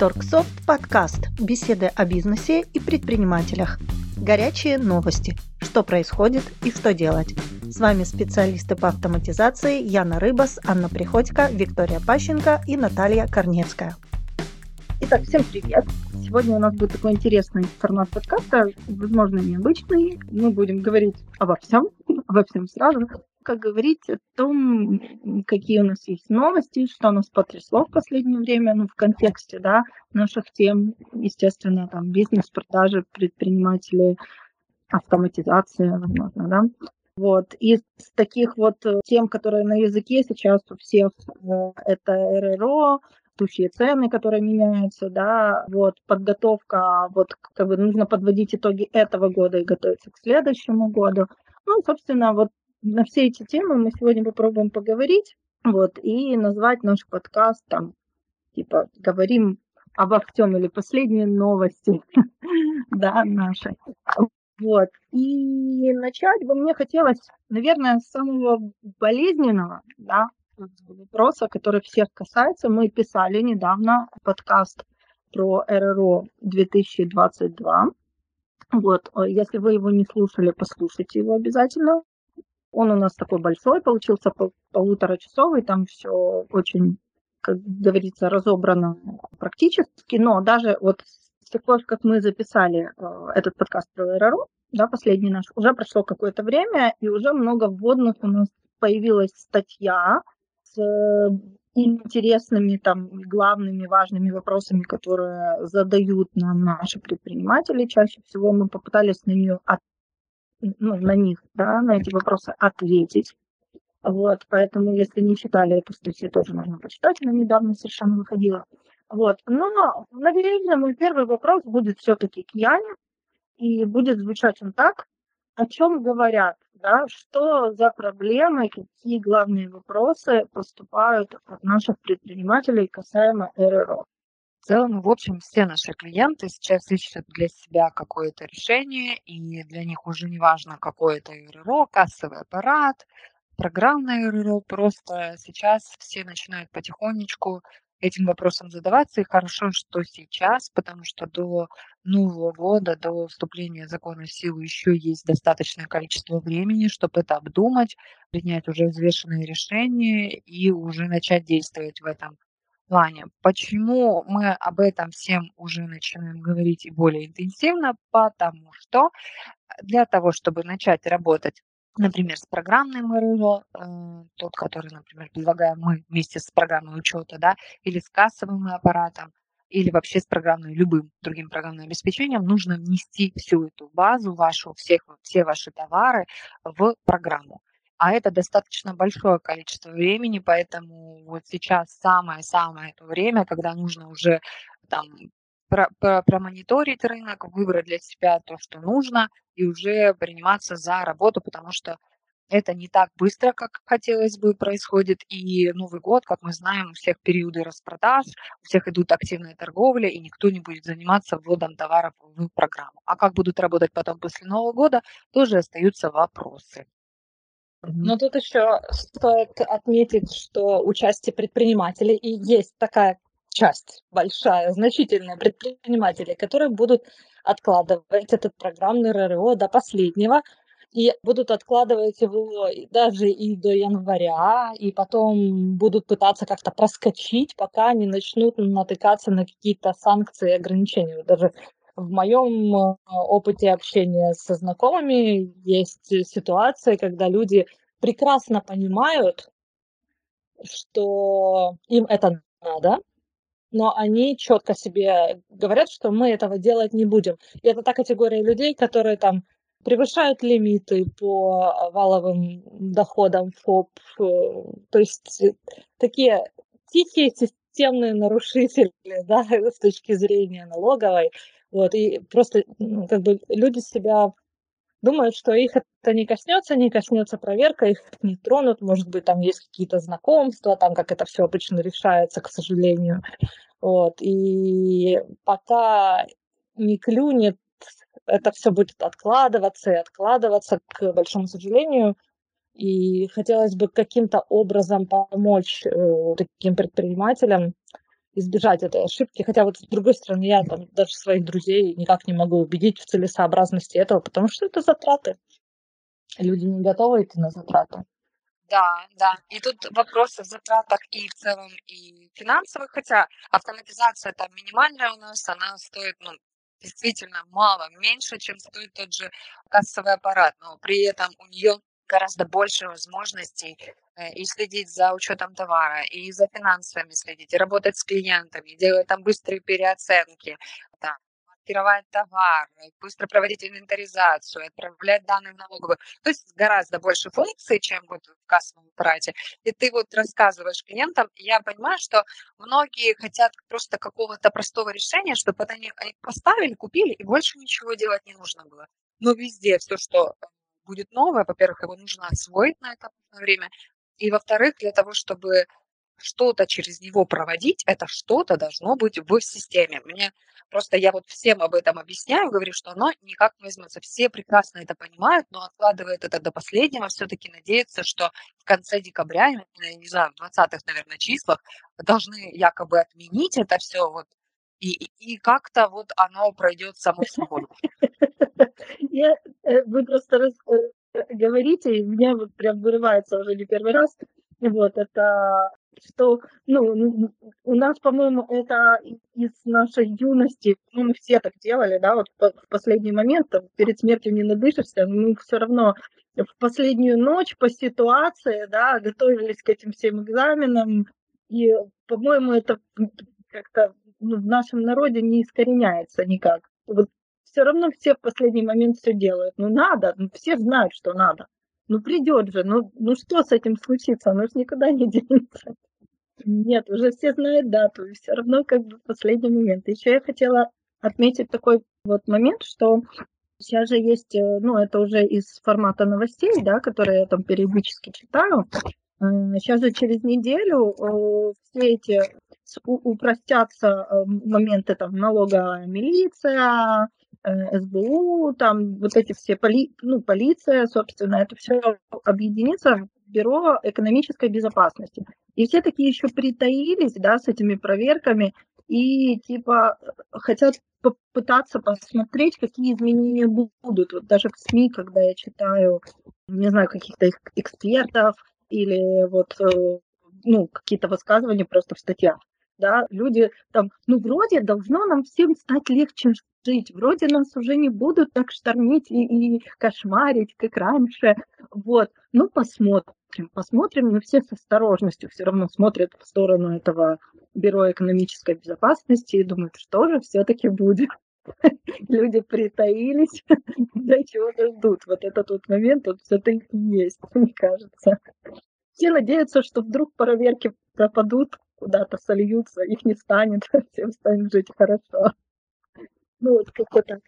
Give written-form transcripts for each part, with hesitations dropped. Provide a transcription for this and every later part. Торгсофт подкаст. Беседы о бизнесе и предпринимателях. Горячие новости. Что происходит и что делать. С вами специалисты по автоматизации Яна Рыбас, Анна Приходько, Виктория Пащенко и Наталья Корнецкая. Итак, всем привет. Сегодня у нас будет такой интересный формат подкаста, возможно, необычный. Мы будем говорить обо всем сразу. Как говорить о том, какие у нас есть новости, что нас потрясло в последнее время, в контексте наших тем, естественно, бизнес, продажи, предприниматели, автоматизация, возможно, И из таких тем, которые на языке сейчас у всех, это РРО, текущие цены, которые меняются, подготовка, нужно подводить итоги этого года и готовиться к следующему году. На все эти темы мы сегодня попробуем поговорить, и назвать наш подкаст «Говорим обо всем» или «Последние новости», наши. И начать бы мне хотелось, наверное, с самого болезненного, вопроса, который всех касается. Мы писали недавно подкаст про РРО 2022. Если вы его не слушали, послушайте его обязательно. Он у нас такой большой, получился полуторачасовый, там все очень, как говорится, разобрано практически, но даже с тех пор, как мы записали этот подкаст про РРО, последний наш, уже прошло какое-то время, и уже много вводных у нас появилась статья с интересными, главными, важными вопросами, которые задают нам наши предприниматели. Чаще всего мы попытались на нее на эти вопросы ответить. Поэтому, если не читали эту статью, тоже можно почитать, она недавно совершенно выходила. Но, наверное, мой первый вопрос будет все-таки к Яне, и будет звучать он так: о чем говорят, что за проблемы, какие главные вопросы поступают от наших предпринимателей касаемо РРО. В целом, все наши клиенты сейчас ищут для себя какое-то решение, и для них уже не важно, какое это РРО, кассовый аппарат, программное РРО. Просто сейчас все начинают потихонечку этим вопросом задаваться, и хорошо, что сейчас, потому что до Нового года, до вступления закона в силу еще есть достаточное количество времени, чтобы это обдумать, принять уже взвешенные решения и уже начать действовать в этом плане. Почему мы об этом всем уже начинаем говорить и более интенсивно? Потому что для того, чтобы начать работать, например, с программным РРО, тот, который, например, предлагаем мы вместе с программой учета, или с кассовым аппаратом, или вообще с программным, любым другим программным обеспечением, нужно внести всю эту базу вашу, все ваши товары в программу. А это достаточно большое количество времени, поэтому сейчас самое-самое то время, когда нужно уже промониторить рынок, выбрать для себя то, что нужно, и уже приниматься за работу, потому что это не так быстро, как хотелось бы, происходит. И Новый год, как мы знаем, у всех периоды распродаж, у всех идут активная торговля, и никто не будет заниматься вводом товаров в программу. А как будут работать потом после Нового года, тоже остаются вопросы. Но тут еще стоит отметить, что участие предпринимателей, и есть такая часть большая, значительная предпринимателей, которые будут откладывать этот программный РРО до последнего, и будут откладывать его даже и до января, и потом будут пытаться как-то проскочить, пока не начнут натыкаться на какие-то санкции и ограничения. Даже в моем опыте общения со знакомыми есть ситуации, когда люди прекрасно понимают, что им это надо, но они четко себе говорят, что мы этого делать не будем. И это та категория людей, которые превышают лимиты по валовым доходам ФОП. То есть такие тихие системные нарушители, с точки зрения налоговой. И просто люди себя думают, что их это не коснется проверка, их не тронут, может быть, есть какие-то знакомства, как это все обычно решается, к сожалению. И пока не клюнет, это все будет откладываться и откладываться, к большому сожалению. И хотелось бы каким-то образом помочь таким предпринимателям избежать этой ошибки. Хотя вот с другой стороны, я там даже своих друзей никак не могу убедить в целесообразности этого, потому что это затраты. Люди не готовы идти на затраты. Да, да. И тут вопросы в затратах и в целом, и финансовых, хотя автоматизация там минимальная у нас, она стоит, ну, действительно мало, меньше, чем стоит тот же кассовый аппарат, но при этом у нее гораздо больше возможностей и следить за учетом товара, и за финансами следить, и работать с клиентами, делать там быстрые переоценки, да, маркировать товар, быстро проводить инвентаризацию, отправлять данные в налоговую. То есть гораздо больше функций, чем вот в кассовом аппарате. И ты вот рассказываешь клиентам, и я понимаю, что многие хотят просто какого-то простого решения, чтобы они поставили, купили, и больше ничего делать не нужно было. Но везде все, что будет новое, во-первых, его нужно освоить на это время, и, во-вторых, для того, чтобы что-то через него проводить, это что-то должно быть в системе. Мне просто, я вот всем об этом объясняю, говорю, что оно никак не возьмется. Все прекрасно это понимают, но откладывают это до последнего, все-таки надеются, что в конце декабря, я не знаю, в 20-х, наверное, числах должны якобы отменить это все, вот, и как-то вот оно пройдет само собой. Вы просто говорите, и меня вот прям вырывается уже не первый раз. Вот это, что, ну, у нас, по-моему, это из нашей юности, ну, мы все так делали, да, вот в последний момент, там, перед смертью не надышишься, мы все равно в последнюю ночь по ситуации, да, готовились к этим всем экзаменам, и, по-моему, это как-то, ну, в нашем народе не искореняется никак. Вот все равно все в последний момент все делают, ну, надо, все знают, что надо. Ну, придет же, ну что с этим случится? Оно же никуда не денется. Нет, уже все знают дату, и все равно как бы в последний момент. Еще я хотела отметить такой вот момент, что сейчас же есть, ну, это уже из формата новостей, да, которые я там периодически читаю. Сейчас же через неделю все эти упростятся моменты, там, налоговая милиция, СБУ, там вот эти все, полиция, собственно, это все объединится в Бюро экономической безопасности. И все такие еще притаились, да, с этими проверками и типа хотят попытаться посмотреть, какие изменения будут. Вот даже в СМИ, когда я читаю, не знаю, каких-то их экспертов или вот, ну, какие-то высказывания просто в статьях. Да, люди там, ну, вроде должно нам всем стать легче жить, вроде нас уже не будут так штормить и кошмарить, как раньше, вот, ну, посмотрим, но все с осторожностью все равно смотрят в сторону этого Бюро экономической безопасности и думают, что же все-таки будет. Люди притаились, да, чего-то ждут, вот этот вот момент, вот все-таки есть, мне кажется. Все надеются, что вдруг проверки пропадут, куда-то сольются, их не станет, всем станет жить хорошо. Ну, вот как-то так.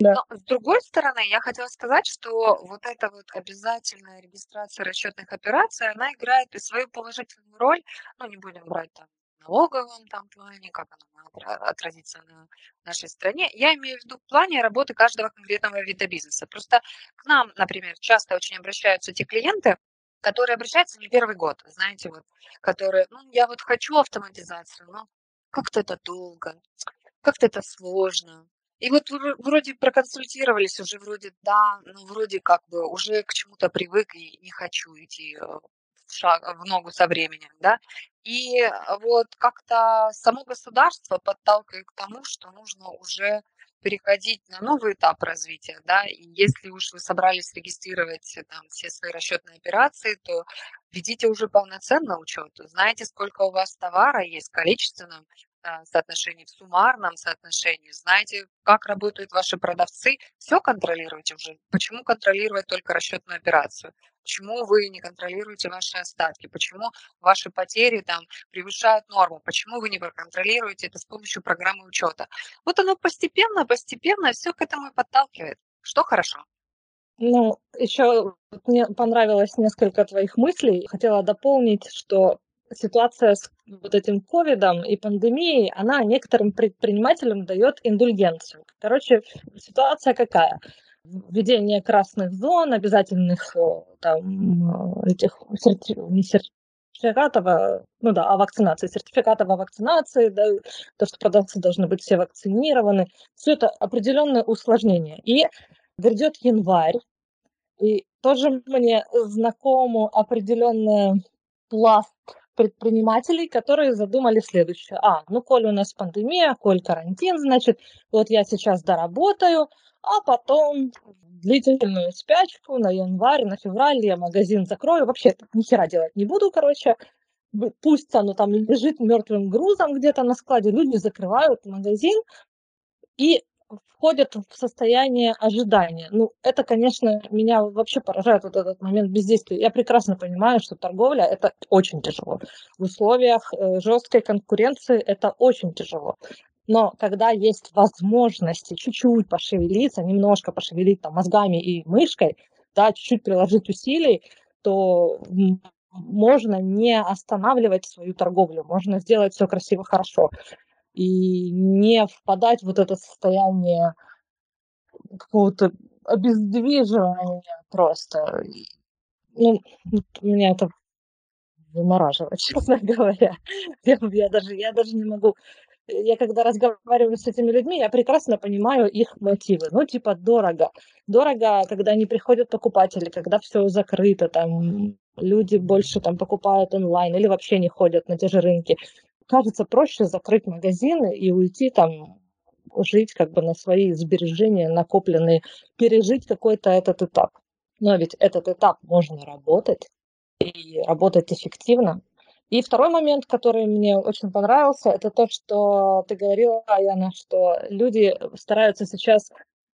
Да. Но, с другой стороны, я хотела сказать, что вот эта вот обязательная регистрация расчетных операций, она играет и свою положительную роль, ну, не будем брать там в налоговом там плане, как она отразится на нашей стране. Я имею в виду в плане работы каждого конкретного вида бизнеса. Просто к нам, например, часто очень обращаются те клиенты, которые обращаются не первый год, знаете, вот, которые, ну, я вот хочу автоматизацию, но как-то это долго, как-то это сложно. И вот вроде проконсультировались уже, вроде да, ну, вроде как бы уже к чему-то привык и не хочу идти в ногу со временем, да. И вот как-то само государство подталкивает к тому, что нужно уже переходить на новый этап развития, да, и если уж вы собрались регистрировать там все свои расчетные операции, то ведите уже полноценно учет, знаете, сколько у вас товара есть в количественном соотношении, в суммарном соотношении, знаете, как работают ваши продавцы, все контролируйте уже. Почему контролировать только расчетную операцию? Почему вы не контролируете ваши остатки? Почему ваши потери там превышают норму? Почему вы не контролируете это с помощью программы учета? Вот оно постепенно все к этому и подталкивает, что хорошо. Ну, еще мне понравилось несколько твоих мыслей. Хотела дополнить, что ситуация с вот этим ковидом и пандемией, она некоторым предпринимателям дает индульгенцию. Короче, ситуация какая? Введение красных зон, обязательных там этих сертификатов, о вакцинации, сертификатов о вакцинации, да, то, что продавцы должны быть все вакцинированы. Все это определенное усложнение. И грядет январь, и тоже мне знакомо определенный пласт предпринимателей, которые задумали следующее. Коль у нас пандемия, коль карантин, значит, вот я сейчас доработаю, а потом длительную спячку на январь, на февраль я магазин закрою, вообще ни хера делать не буду, пусть оно там лежит мертвым грузом где-то на складе, люди закрывают магазин и входят в состояние ожидания. Это, конечно, меня вообще поражает вот этот момент бездействия. Я прекрасно понимаю, что торговля – это очень тяжело. В условиях жесткой конкуренции это очень тяжело. Но когда есть возможности чуть-чуть пошевелиться, немножко пошевелить мозгами и мышкой, да, чуть-чуть приложить усилий, то можно не останавливать свою торговлю, можно сделать все красиво, хорошо. И не впадать в вот это состояние какого-то обездвиживания просто. Меня это вымораживает, честно говоря. Я даже не могу. Я когда разговариваю с этими людьми, я прекрасно понимаю их мотивы. Дорого. Дорого, когда не приходят покупатели, когда все закрыто, люди больше покупают онлайн или вообще не ходят на те же рынки. Кажется, проще закрыть магазины и уйти жить на свои сбережения накопленные, пережить какой-то этот этап. Но ведь этот этап можно работать, и работать эффективно. И второй момент, который мне очень понравился, это то, что ты говорила, Яна, что люди стараются сейчас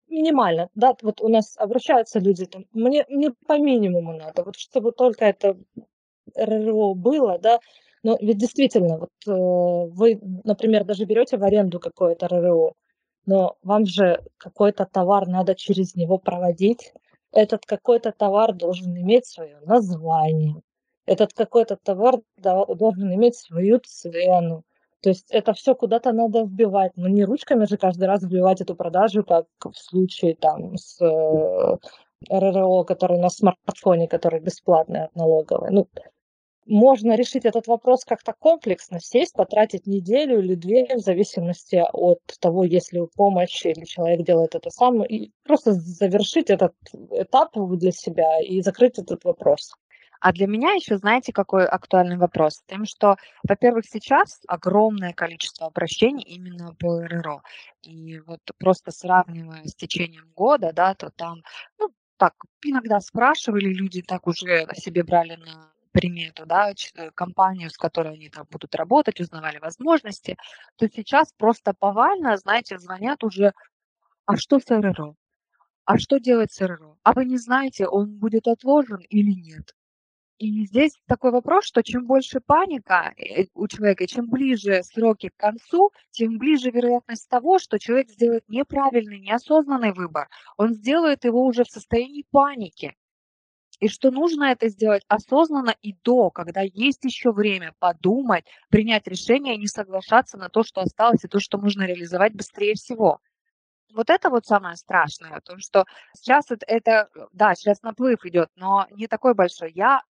минимально, да, вот у нас обращаются люди, мне по минимуму надо, чтобы только это РРО было, да. Но ведь действительно, вы, например, даже берете в аренду какое-то РРО, но вам же какой-то товар надо через него проводить. Этот какой-то товар должен иметь свое название. Этот какой-то товар должен иметь свою цену. То есть это все куда-то надо вбивать. Но не ручками же каждый раз вбивать эту продажу, как в случае с РРО, который на смартфоне, который бесплатный от налоговой. Можно решить этот вопрос как-то комплексно, сесть, потратить неделю или две, в зависимости от того, есть ли помощь, или человек делает это сам, и просто завершить этот этап для себя и закрыть этот вопрос. А для меня еще, знаете, какой актуальный вопрос? Тем, что, во-первых, сейчас огромное количество обращений именно по РРО. И просто сравнивая с течением года, да, то иногда спрашивали люди, уже себе брали на примету, да, компанию, с которой они будут работать, узнавали возможности, то сейчас просто повально, знаете, звонят уже, а что с РРО? А что делать с РРО? А вы не знаете, он будет отложен или нет? И здесь такой вопрос, что чем больше паника у человека, чем ближе сроки к концу, тем ближе вероятность того, что человек сделает неправильный, неосознанный выбор. Он сделает его уже в состоянии паники. И что нужно это сделать осознанно и когда есть еще время подумать, принять решение и не соглашаться на то, что осталось, и то, что можно реализовать быстрее всего. Это самое страшное, то, что сейчас сейчас наплыв идет, но не такой большой. Я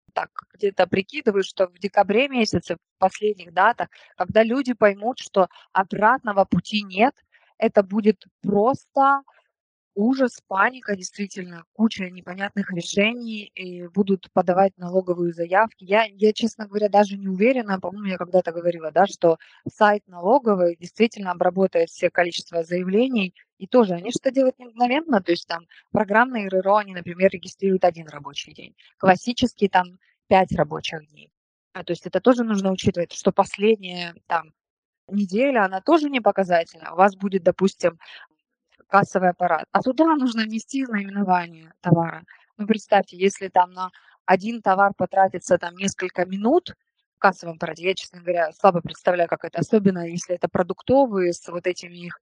где-то прикидываю, что в декабре месяце, в последних датах, когда люди поймут, что обратного пути нет, это будет просто ужас, паника, действительно, куча непонятных решений, и будут подавать налоговые заявки. Я, честно говоря, даже не уверена, по-моему, я когда-то говорила, да, что сайт налоговый действительно обработает все количество заявлений, и тоже они что-то делают мгновенно, то есть программные РРО, они, например, регистрируют 1 рабочий день, классические 5 рабочих дней. То есть это тоже нужно учитывать, что последняя неделя, она тоже не показательна. У вас будет, допустим, кассовый аппарат, а туда нужно внести наименование товара. Представьте, если на один товар потратится несколько минут в кассовом аппарате, я, честно говоря, слабо представляю, как это, особенно если это продуктовые с этими их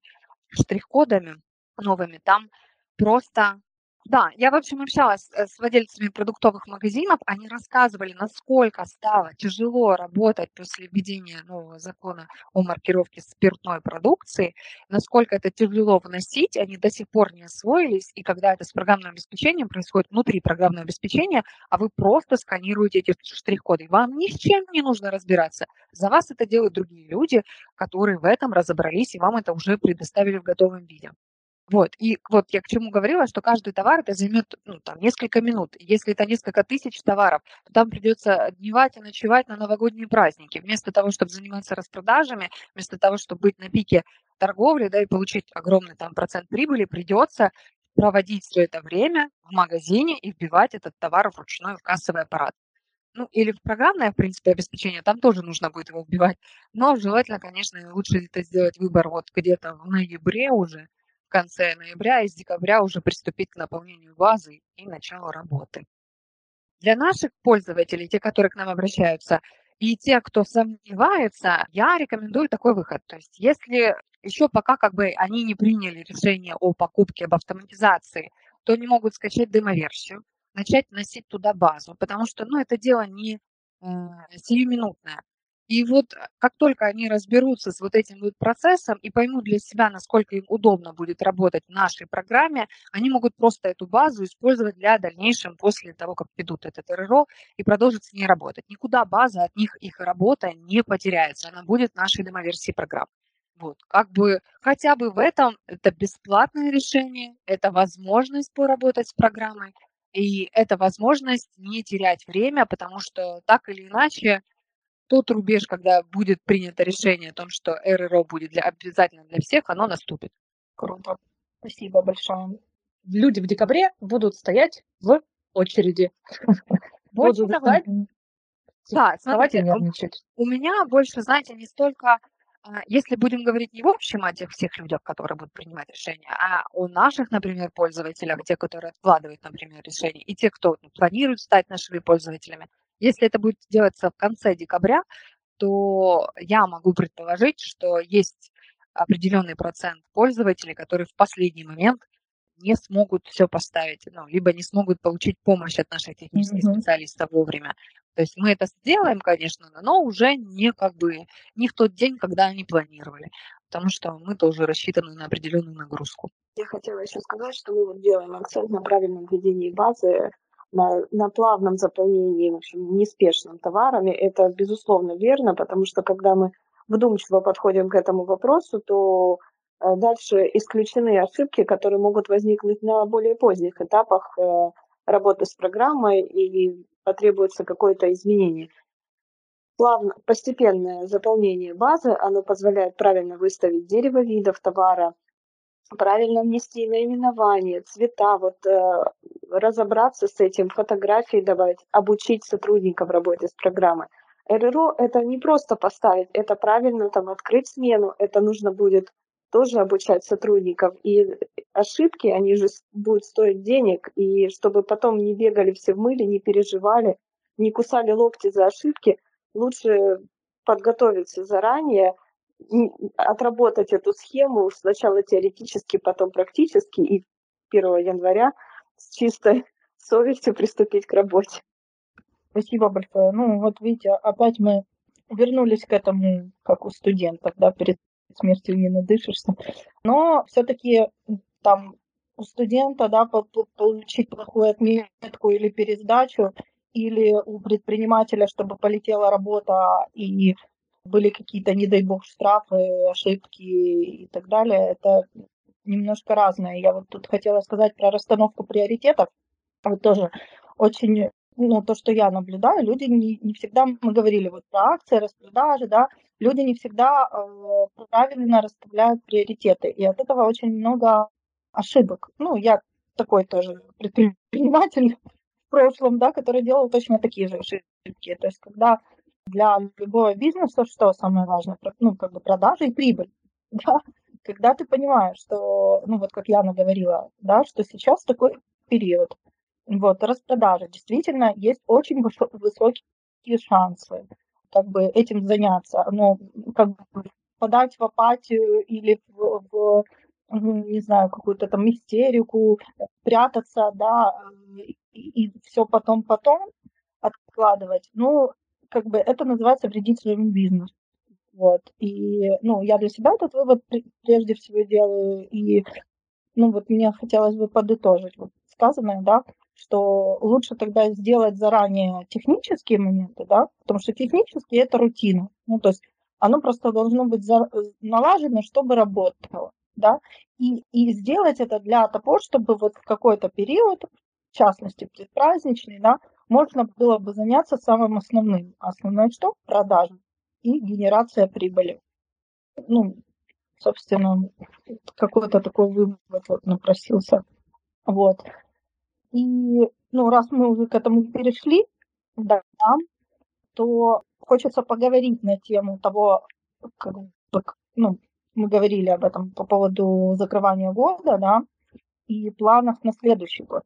штрих-кодами новыми, там просто Да, я, в общем, общалась с владельцами продуктовых магазинов. Они рассказывали, насколько стало тяжело работать после введения нового закона о маркировке спиртной продукции, насколько это тяжело вносить, они до сих пор не освоились. И когда это с программным обеспечением происходит внутри программного обеспечения, а вы просто сканируете эти штрих-коды, вам ни с чем не нужно разбираться. За вас это делают другие люди, которые в этом разобрались, и вам это уже предоставили в готовом виде. Вот, и вот я к чему говорила, что каждый товар это займет несколько минут. Если это несколько тысяч товаров, то там придется дневать и ночевать на новогодние праздники. Вместо того, чтобы заниматься распродажами, вместо того, чтобы быть на пике торговли, да, и получить огромный там процент прибыли, придется проводить все это время в магазине и вбивать этот товар вручную в кассовый аппарат. Ну, или в программное, в принципе, обеспечение, там тоже нужно будет его вбивать. Но желательно, конечно, лучше это сделать выбор вот где-то в ноябре уже, в конце ноября, и с декабря уже приступить к наполнению базы и началу работы. Для наших пользователей, те, которые к нам обращаются, и те, кто сомневается, я рекомендую такой выход. То есть если еще пока как бы они не приняли решение о покупке, об автоматизации, то они могут скачать демоверсию, начать вносить туда базу, потому что это дело не сиюминутное. И вот как только они разберутся с вот этим вот процессом и поймут для себя, насколько им удобно будет работать в нашей программе, они могут просто эту базу использовать для дальнейшего после того, как ведут этот РРО и продолжат с ней работать. Никуда база от них, их работа не потеряется, она будет в нашей демоверсии программы. Вот, как бы хотя бы в этом это бесплатное решение, это возможность поработать с программой, и это возможность не терять время, потому что так или иначе, тот рубеж, когда будет принято решение о том, что РРО будет обязательно для всех, оно наступит. Круто. Спасибо большое. Люди в декабре будут стоять в очереди. Будут вставать. Да, смотрите, у меня больше, не столько, если будем говорить не в общем о тех всех людях, которые будут принимать решения, а о наших, например, пользователях, те, которые откладывают, например, решения, и те, кто планирует стать нашими пользователями. Если это будет делаться в конце декабря, то я могу предположить, что есть определенный процент пользователей, которые в последний момент не смогут все поставить, либо не смогут получить помощь от наших технических специалистов вовремя. То есть мы это сделаем, конечно, но уже не в тот день, когда они планировали, потому что мы тоже рассчитаны на определенную нагрузку. Я хотела еще сказать, что мы делаем акцент на правильном введении базы, на плавном заполнении, в общем, неспешным товарами, это, безусловно, верно, потому что, когда мы вдумчиво подходим к этому вопросу, то дальше исключены ошибки, которые могут возникнуть на более поздних этапах работы с программой и потребуется какое-то изменение. Постепенное заполнение базы, оно позволяет правильно выставить дерево видов товара, правильно внести наименование, цвета, разобраться с этим, фотографии добавить, обучить сотрудников работе с программой. РРО – это не просто поставить, это правильно открыть смену, это нужно будет тоже обучать сотрудников. И ошибки, они же будут стоить денег, и чтобы потом не бегали все в мыле, не переживали, не кусали локти за ошибки, лучше подготовиться заранее, отработать эту схему сначала теоретически, потом практически, и 1 января с чистой совестью приступить к работе. Спасибо большое. Видите, опять мы вернулись к этому, как у студентов, да, перед смертью не надышишься. Но все-таки там у студента, да, получить плохую отметку или пересдачу, или у предпринимателя, чтобы полетела работа и были какие-то, не дай бог, штрафы, ошибки и так далее, это немножко разное. Я тут хотела сказать про расстановку приоритетов. Вот тоже очень, то, что я наблюдаю, люди не всегда, мы говорили про акции, распродажи, да, люди не всегда правильно расставляют приоритеты, и от этого очень много ошибок. Я такой тоже предприниматель в прошлом, да, который делал точно такие же ошибки. То есть, когда для любого бизнеса, что самое важное, продажи и прибыль, да? Когда ты понимаешь, что, как Яна говорила, да, что сейчас такой период, распродажи, действительно, есть очень высокие шансы, этим заняться, подать в апатию или в не знаю, какую-то там истерику, прятаться, да, и все потом откладывать. Ну, как бы это называется вредить своему бизнесу. Вот. И, ну, я для себя этот вывод прежде всего делаю. И, ну, вот мне хотелось бы подытожить вот сказанное, да, что лучше тогда сделать заранее технические моменты, да, потому что технические – это рутина. Ну, то есть оно просто должно быть налажено, чтобы работало, да. И сделать это для того, чтобы вот в какой-то период, в частности, предпраздничный, да, можно было бы заняться самым основным. Основное что? Продажи и генерация прибыли. Ну, собственно, какой-то такой вывод вот напросился. Вот. И, ну, раз мы уже к этому перешли, да, то хочется поговорить на тему того, как, ну, мы говорили об этом по поводу закрывания года, да, и планов на следующий год.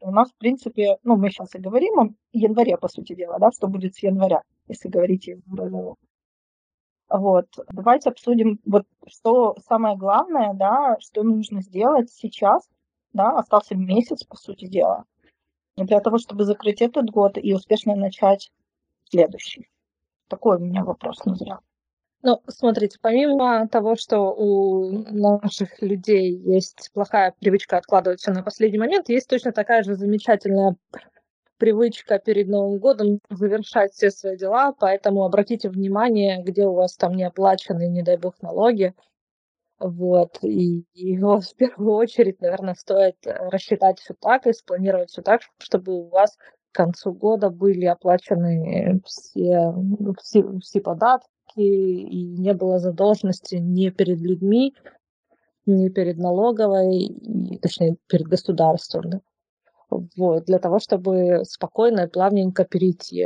У нас, в принципе, ну, мы сейчас и говорим о январе, по сути дела, да, что будет с января, если говорить января. Вот, давайте обсудим, вот, что самое главное, да, что нужно сделать сейчас, да, остался месяц, по сути дела, для того, чтобы закрыть этот год и успешно начать следующий. Такой у меня вопрос назрел. Ну, смотрите, помимо того, что у наших людей есть плохая привычка откладывать все на последний момент, есть точно такая же замечательная привычка перед Новым годом завершать все свои дела, поэтому обратите внимание, где у вас там не оплаченные, не дай бог, налоги. Вот. И вот в первую очередь, наверное, стоит рассчитать все так и спланировать все так, чтобы у вас к концу года были оплачены все податки, и не было задолженности ни перед людьми, ни перед налоговой, точнее, перед государством. Да? Вот, для того, чтобы спокойно и плавненько перейти.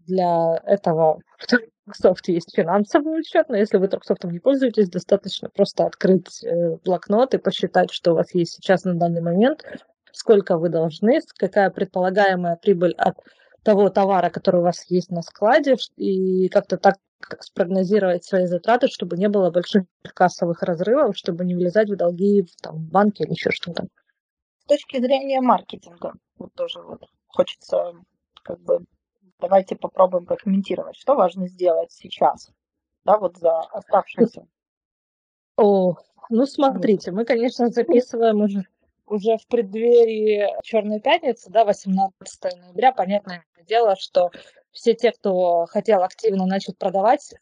Для этого в Торгсофт есть финансовый учет, но если вы Торгсофтом не пользуетесь, достаточно просто открыть блокнот и посчитать, что у вас есть сейчас на данный момент, сколько вы должны, какая предполагаемая прибыль от того товара, который у вас есть на складе, и как-то так спрогнозировать свои затраты, чтобы не было больших кассовых разрывов, чтобы не влезать в долги в банки или еще что-то. С точки зрения маркетинга, вот тоже вот хочется, как бы, давайте попробуем прокомментировать, что важно сделать сейчас, да, вот за оставшимся. О, ну смотрите, мы, конечно, записываем уже в преддверии Черной пятницы, да, 18 ноября, понятное дело, что все те, кто хотел активно начать продавать,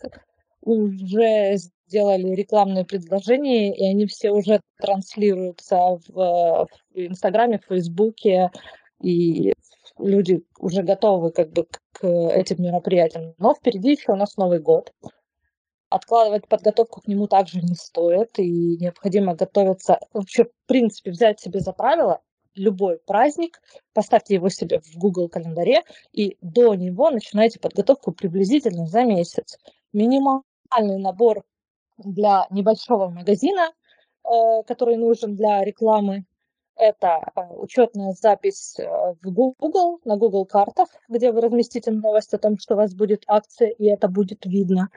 уже сделали рекламные предложения, и они все уже транслируются в Инстаграме, в Фейсбуке, и люди уже готовы как бы к этим мероприятиям. Но впереди еще у нас Новый год. Откладывать подготовку к нему также не стоит, и необходимо готовиться. Вообще, в принципе, взять себе за правило любой праздник, поставьте его себе в Google календаре, и до него начинайте подготовку приблизительно за месяц. Минимальный набор для небольшого магазина, который нужен для рекламы, это учетная запись в Google, на Google картах, где вы разместите новость о том, что у вас будет акция, и это будет видно.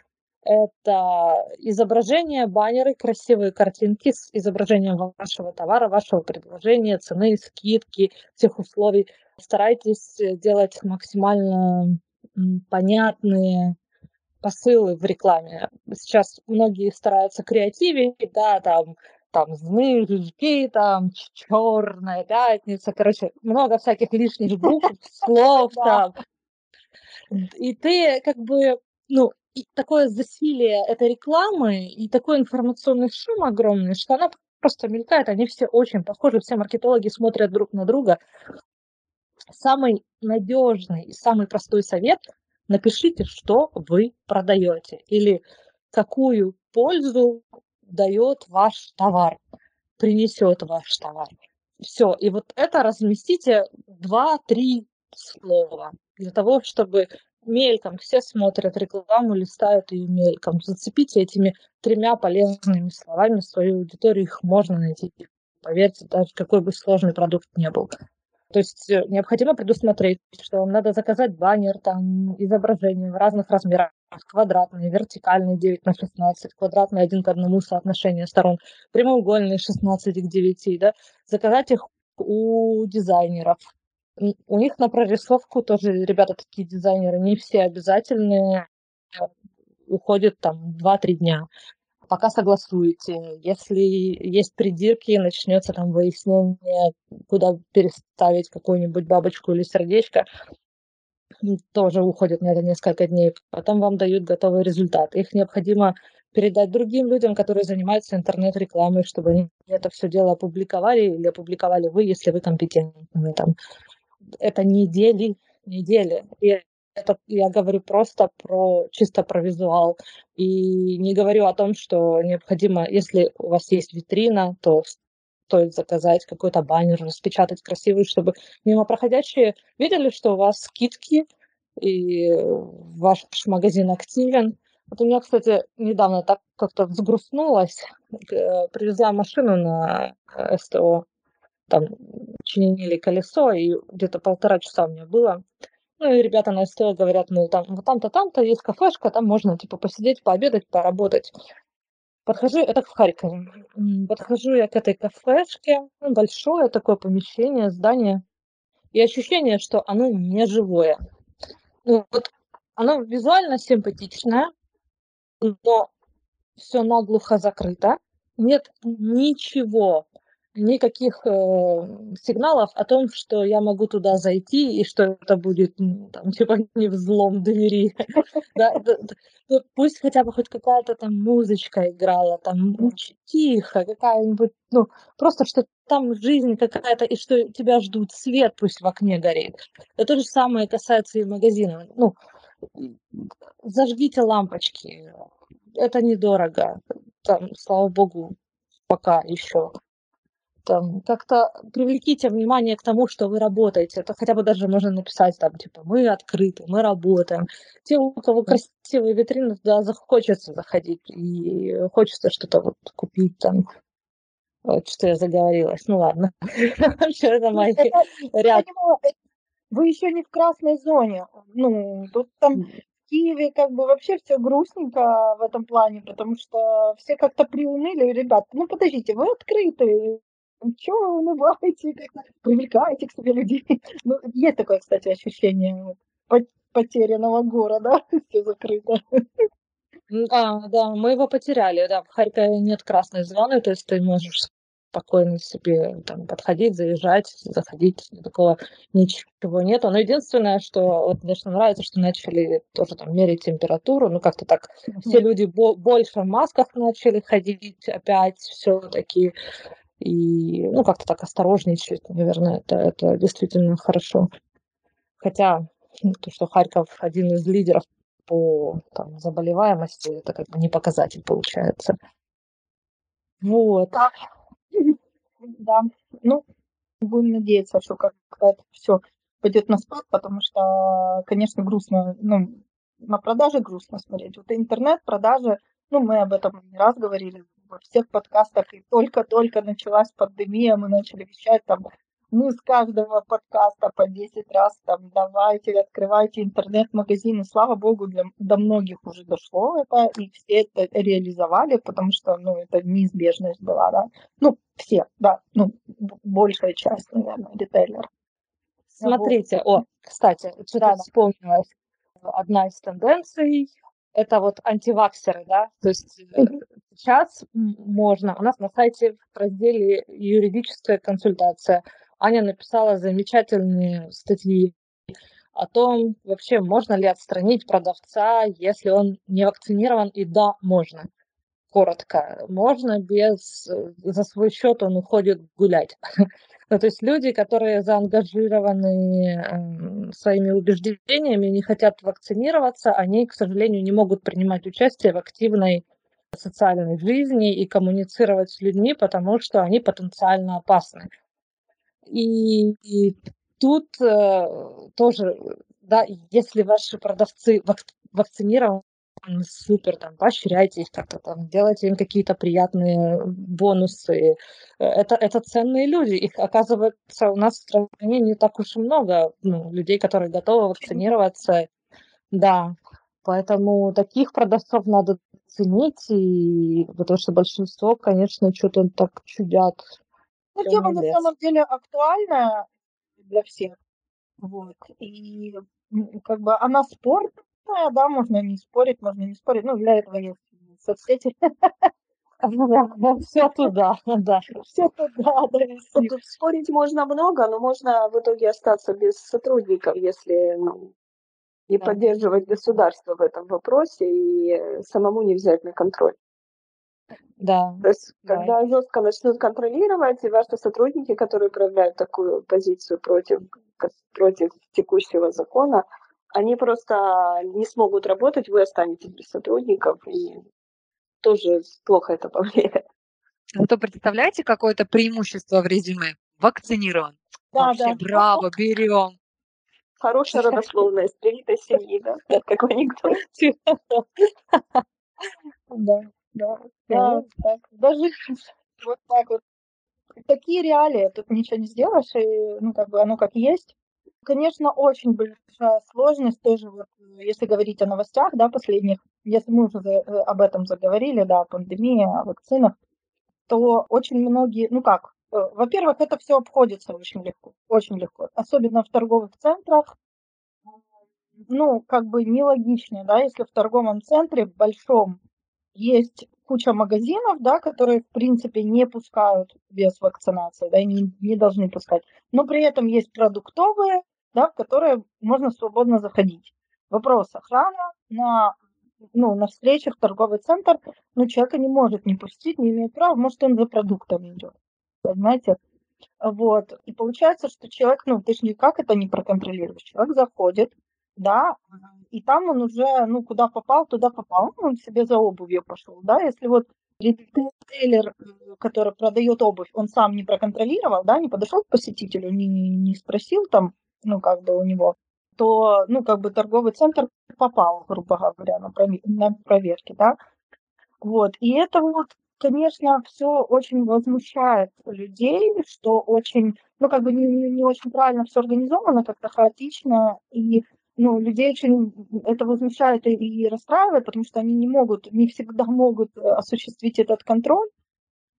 Это изображения, баннеры, красивые картинки с изображением вашего товара, вашего предложения, цены, скидки, всех условий. Старайтесь делать максимально понятные посылы в рекламе. Сейчас многие стараются креативить, да, там «Знижки», там «Черная пятница», короче, много всяких лишних букв, слов там. И ты как бы, ну, и такое засилие этой рекламы и такой информационный шум огромный, что она просто мелькает, они все очень похожи, все маркетологи смотрят друг на друга. Самый надежный и самый простой совет – напишите, что вы продаете или какую пользу дает ваш товар, принесет ваш товар. Все, и вот это разместите 2-3 слова для того, чтобы... Мельком все смотрят рекламу, листают ее мельком. Зацепите этими 3 полезными словами свою аудиторию, их можно найти. Поверьте, даже какой бы сложный продукт ни был. То есть необходимо предусмотреть, что вам надо заказать баннер, там изображение в разных размерах, квадратный, вертикальный 9/16, квадратный 1:1 соотношение сторон, прямоугольный 16:9, да, заказать их у дизайнеров. У них на прорисовку тоже, ребята, такие дизайнеры, не все обязательные, уходит там 2-3 дня. Пока согласуете, если есть придирки, начнется там выяснение, куда переставить какую-нибудь бабочку или сердечко, тоже уходит на это несколько дней. Потом вам дают готовый результат. Их необходимо передать другим людям, которые занимаются интернет-рекламой, чтобы они это все дело опубликовали или опубликовали вы, если вы компетентны. Там. Это недели. Это я говорю просто про, чисто про визуал. И не говорю о том, что необходимо, если у вас есть витрина, то стоит заказать какой-то баннер, распечатать красивый, чтобы мимо проходящие видели, что у вас скидки, и ваш магазин активен. Вот у меня, кстати, недавно так как-то взгрустнулось. Привезла машину на СТО, там чинили колесо, и где-то 1,5 часа у меня было. Ну и ребята на СТО говорят, ну там, вот там-то, там-то есть кафешка, там можно типа посидеть, пообедать, поработать. Подхожу, это в Харькове, подхожу я к этой кафешке, большое такое помещение, здание, и ощущение, что оно не живое. Ну вот оно визуально симпатичное, но все наглухо закрыто, нет ничего, никаких сигналов о том, что я могу туда зайти и что это будет там, типа не взлом двери. Пусть хотя бы хоть какая-то там музычка играла, там тихо, какая-нибудь, ну, просто что там жизнь какая-то, и что тебя ждут, свет пусть в окне горит. Это то же самое касается и магазина. Ну, зажгите лампочки, это недорого. Там, слава богу, пока еще. Там, как-то привлеките внимание к тому, что вы работаете. Это хотя бы даже можно написать там, типа, мы открыты, мы работаем. Те, у кого красивые витрины, туда хочется заходить и хочется что-то вот купить там. Вот, что я заговорилась. Ну ладно. Вы еще не в красной зоне. Ну, тут там в Киеве как бы вообще все грустненько в этом плане, потому что все как-то приуныли. Ребят, ну подождите, вы открыты. Чего вы улыбаете, привлекаете к себе людей? Ну, есть такое, кстати, ощущение потерянного города, все закрыто. Да, мы его потеряли, да, в Харькове нет красной зоны, то есть ты можешь спокойно себе там подходить, заезжать, заходить, такого ничего нету. Но единственное, что вот мне что нравится, что начали тоже там мерить температуру, ну как-то так, все люди больше в масках начали ходить опять все-таки. И, ну, как-то так осторожничать, наверное, это действительно хорошо. Хотя, то, что Харьков один из лидеров по там, заболеваемости, это как бы не показатель получается. Вот. Да, ну, будем надеяться, что как-то это все пойдет на спад, потому что, конечно, грустно, ну, на продажи грустно смотреть. Вот интернет-продажи, ну, мы об этом не раз говорили, во всех подкастах, и только-только началась пандемия, мы начали вещать там, ну, с каждого подкаста по 10 раз, там, давайте, открывайте интернет-магазины. Слава богу, до многих уже дошло это, и все это реализовали, потому что, ну, это неизбежность была, да. Ну, все, да, ну, большая часть, наверное, ритейлеров. Смотрите, вот. О, кстати, что-то вспомнилось. Одна из тенденций – это вот антиваксеры, да, то есть... Сейчас можно. У нас на сайте в разделе «Юридическая консультация» Аня написала замечательные статьи о том, вообще можно ли отстранить продавца, если он не вакцинирован. И да, можно. Коротко. Можно без... За свой счет он уходит гулять. Ну, то есть люди, которые заангажированы своими убеждениями, не хотят вакцинироваться, они, к сожалению, не могут принимать участие в активной социальной жизни и коммуницировать с людьми, потому что они потенциально опасны. И тут тоже, да, если ваши продавцы вакцинированы, супер, там, поощряйте их как-то, там, делайте им какие-то приятные бонусы. Это ценные люди. Их, оказывается, у нас в стране не так уж и много, ну, людей, которые готовы вакцинироваться. Да. Поэтому таких продавцов надо ценить, и потому что большинство, конечно, что-то так чудят. Ну, тема на самом деле актуальна для всех. Вот. И как бы она спорная, да, можно не спорить, можно не спорить. Ну, для этого есть соцсети. Все туда, да. Все туда, да. Тут спорить можно много, но можно в итоге остаться без сотрудников, если не поддерживать государство в этом вопросе и самому не взять на контроль. Да. То есть, когда жестко начнут контролировать, и ваши сотрудники, которые проявляют такую позицию против текущего закона, они просто не смогут работать, вы останетесь без сотрудников, и тоже плохо это повлияет. Ну, то представляете, какое-то преимущество в резюме? Вакцинирован. Да, вообще, да. Браво, берем. Хорошая родословная, из привитой семьи, да? Как в анекдоте. Да, даже вот так вот. Такие реалии, тут ничего не сделаешь, и, ну, как бы оно как есть. Конечно, очень большая сложность тоже, вот, если говорить о новостях, да, последних, если мы уже об этом заговорили, да, о пандемии, о вакцинах, то очень многие, ну как, во-первых, это все обходится очень легко, особенно в торговых центрах. Ну, как бы нелогично, да, если в торговом центре большом есть куча магазинов, да, которые, в принципе, не пускают без вакцинации, да, и не должны пускать. Но при этом есть продуктовые, да, в которые можно свободно заходить. Вопрос охрана на встречах в торговый центр, ну, человека не может не пустить, не имеет права, может, он за продуктами идет, понимаете? Вот, и получается, что человек, ну, ты же никак это не проконтролируешь, человек заходит, да, и там он уже, ну, куда попал, туда попал. Он себе за обувью пошел, да. Если вот ритейлер, который продает обувь, он сам не проконтролировал, да, не подошел к посетителю, не спросил там, ну, как бы у него, то, ну, как бы торговый центр попал, грубо говоря, на проверке, да. Вот, и это вот, конечно, все очень возмущает людей, что очень, ну, как бы не очень правильно все организовано, как-то хаотично, и ну, людей очень это возмущает и расстраивает, потому что они не всегда могут осуществить этот контроль,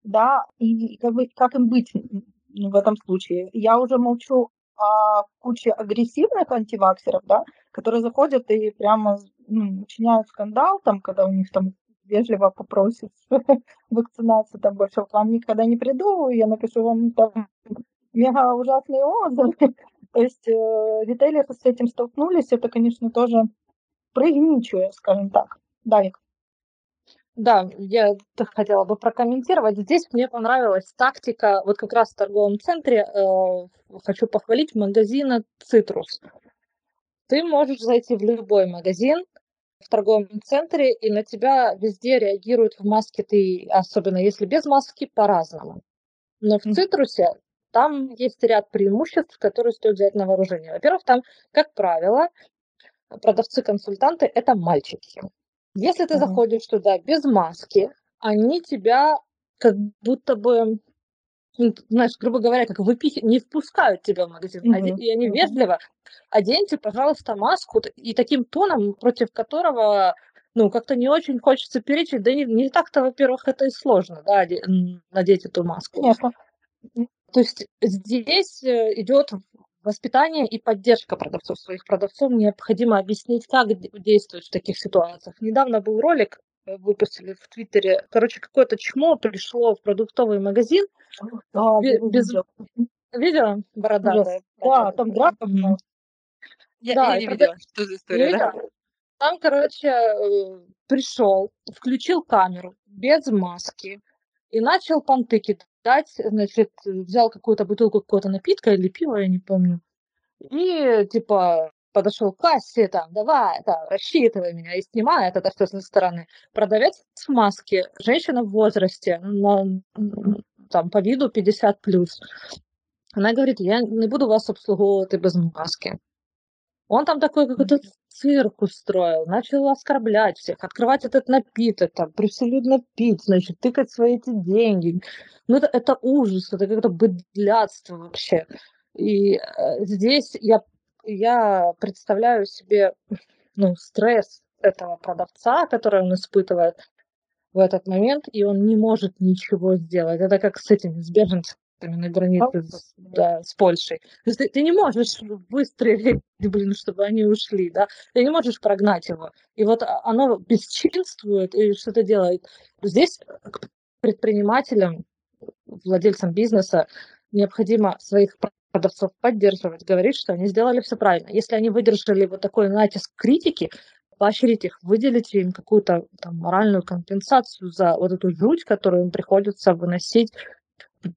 да, и как бы, как им быть в этом случае. Я уже молчу о куче агрессивных антиваксеров, да, которые заходят и прямо, ну, учиняют скандал, там, когда у них там вежливо попросят вакцинацию, там, больше к вам никогда не приду, я напишу вам там мега ужасные отзывы. То есть ритейлеры с этим столкнулись, это, конечно, тоже прыгничуя, скажем так. Дарик. Да, я хотела бы прокомментировать. Здесь мне понравилась тактика, вот как раз в торговом центре, хочу похвалить, магазина «Цитрус». Ты можешь зайти в любой магазин в торговом центре, и на тебя везде реагируют в маске, ты, особенно если без маски, по-разному. Но в «Цитрусе» там есть ряд преимуществ, которые стоит взять на вооружение. Во-первых, там, как правило, продавцы-консультанты – это мальчики. Если ты заходишь туда без маски, они тебя как будто бы, знаешь, грубо говоря, как не впускают тебя в магазин. И они вежливо: оденьте, пожалуйста, маску. И таким тоном, против которого, ну, как-то не очень хочется перечить. Да не так-то, во-первых, это и сложно, да, надеть эту маску. Конечно. То есть здесь идет воспитание и поддержка продавцов. Своих продавцов необходимо объяснить, как действовать в таких ситуациях. Недавно был ролик, выпустили в Твиттере. Короче, какое-то чмо пришло в продуктовый магазин. Да, видела? Бородатая. Да, там драка была. Я не видела, что за история, да? Там, короче, пришел, включил камеру без маски и начал понты кидать. Значит, взял какую-то бутылку какого-то напитка или пива, я не помню, и, типа, подошел к кассе, там, давай, там, рассчитывай меня, и снимает это все со стороны. Продавец в маске, женщина в возрасте, там, по виду 50+. Она говорит: я не буду вас обслуговывать и без маски. Он там такой какой-то цирк устроил, начал оскорблять всех, открывать этот напиток, там, превселюдно пить, значит, тыкать свои эти деньги. Ну, это ужас, это какое-то быдлятство вообще. И здесь я представляю себе, ну, стресс этого продавца, который он испытывает в этот момент, и он не может ничего сделать. Это как с этими, с беженцами на границе с Польшей. То есть ты не можешь выстрелить, чтобы они ушли, да? Ты не можешь прогнать его. И вот оно бесчинствует и что-то делает. Здесь к предпринимателям, владельцам бизнеса необходимо своих продавцов поддерживать, говорить, что они сделали все правильно. Если они выдержали вот такой натиск критики, поощрить их, выделить им какую-то там моральную компенсацию за вот эту жуть, которую им приходится выносить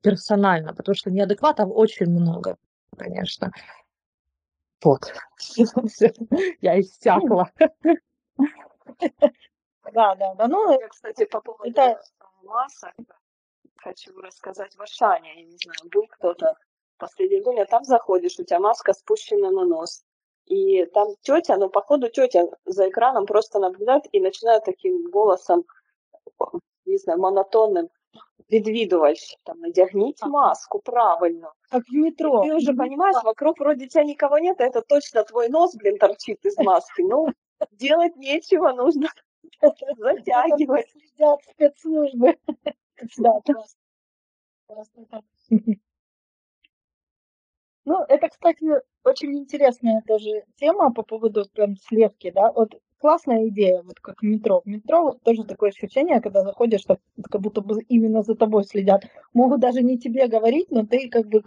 персонально, потому что неадекватов очень много, конечно. Вот. Я иссякла. Да. Ну, я, кстати, по поводу масок хочу рассказать. В Ашане, я не знаю, был кто-то в последнее время, там заходишь, у тебя маска спущена на нос. И там тетя, ну, походу, тетя за экраном просто наблюдает и начинает таким голосом, не знаю, монотонным, предвидовать, там, надягните маску правильно. Как в метро. И ты уже понимаешь, вокруг вроде тебя никого нет, а это точно твой нос, блин, торчит из маски. Ну, делать нечего, нужно затягивать. Следят спецслужбы. Да, просто. Ну, это, кстати, очень интересная тоже тема по поводу прям слежки, да, вот классная идея, вот как в метро. В метро вот тоже такое ощущение, когда заходишь, что как будто бы именно за тобой следят. Могут даже не тебе говорить, но ты как бы,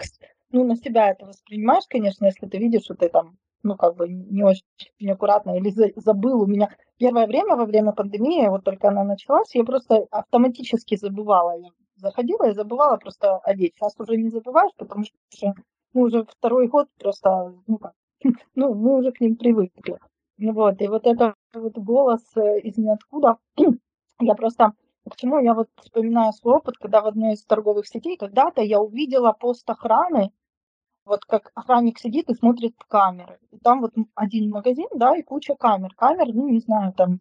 ну, на себя это воспринимаешь, конечно, если ты видишь, что ты там, ну, как бы не очень аккуратно или забыл. У меня первое время, во время пандемии, вот только она началась, я просто автоматически забывала. Я заходила и забывала просто одеть. Сейчас уже не забываешь, потому что мы уже второй год просто, ну как, ну, мы уже к ним привыкли. Вот, и вот это вот голос из ниоткуда, я просто, почему я вот вспоминаю свой опыт, когда в одной из торговых сетей когда-то я увидела пост охраны, вот как охранник сидит и смотрит в камеры. И там вот один магазин, да, и куча камер. Камер, ну, не знаю, там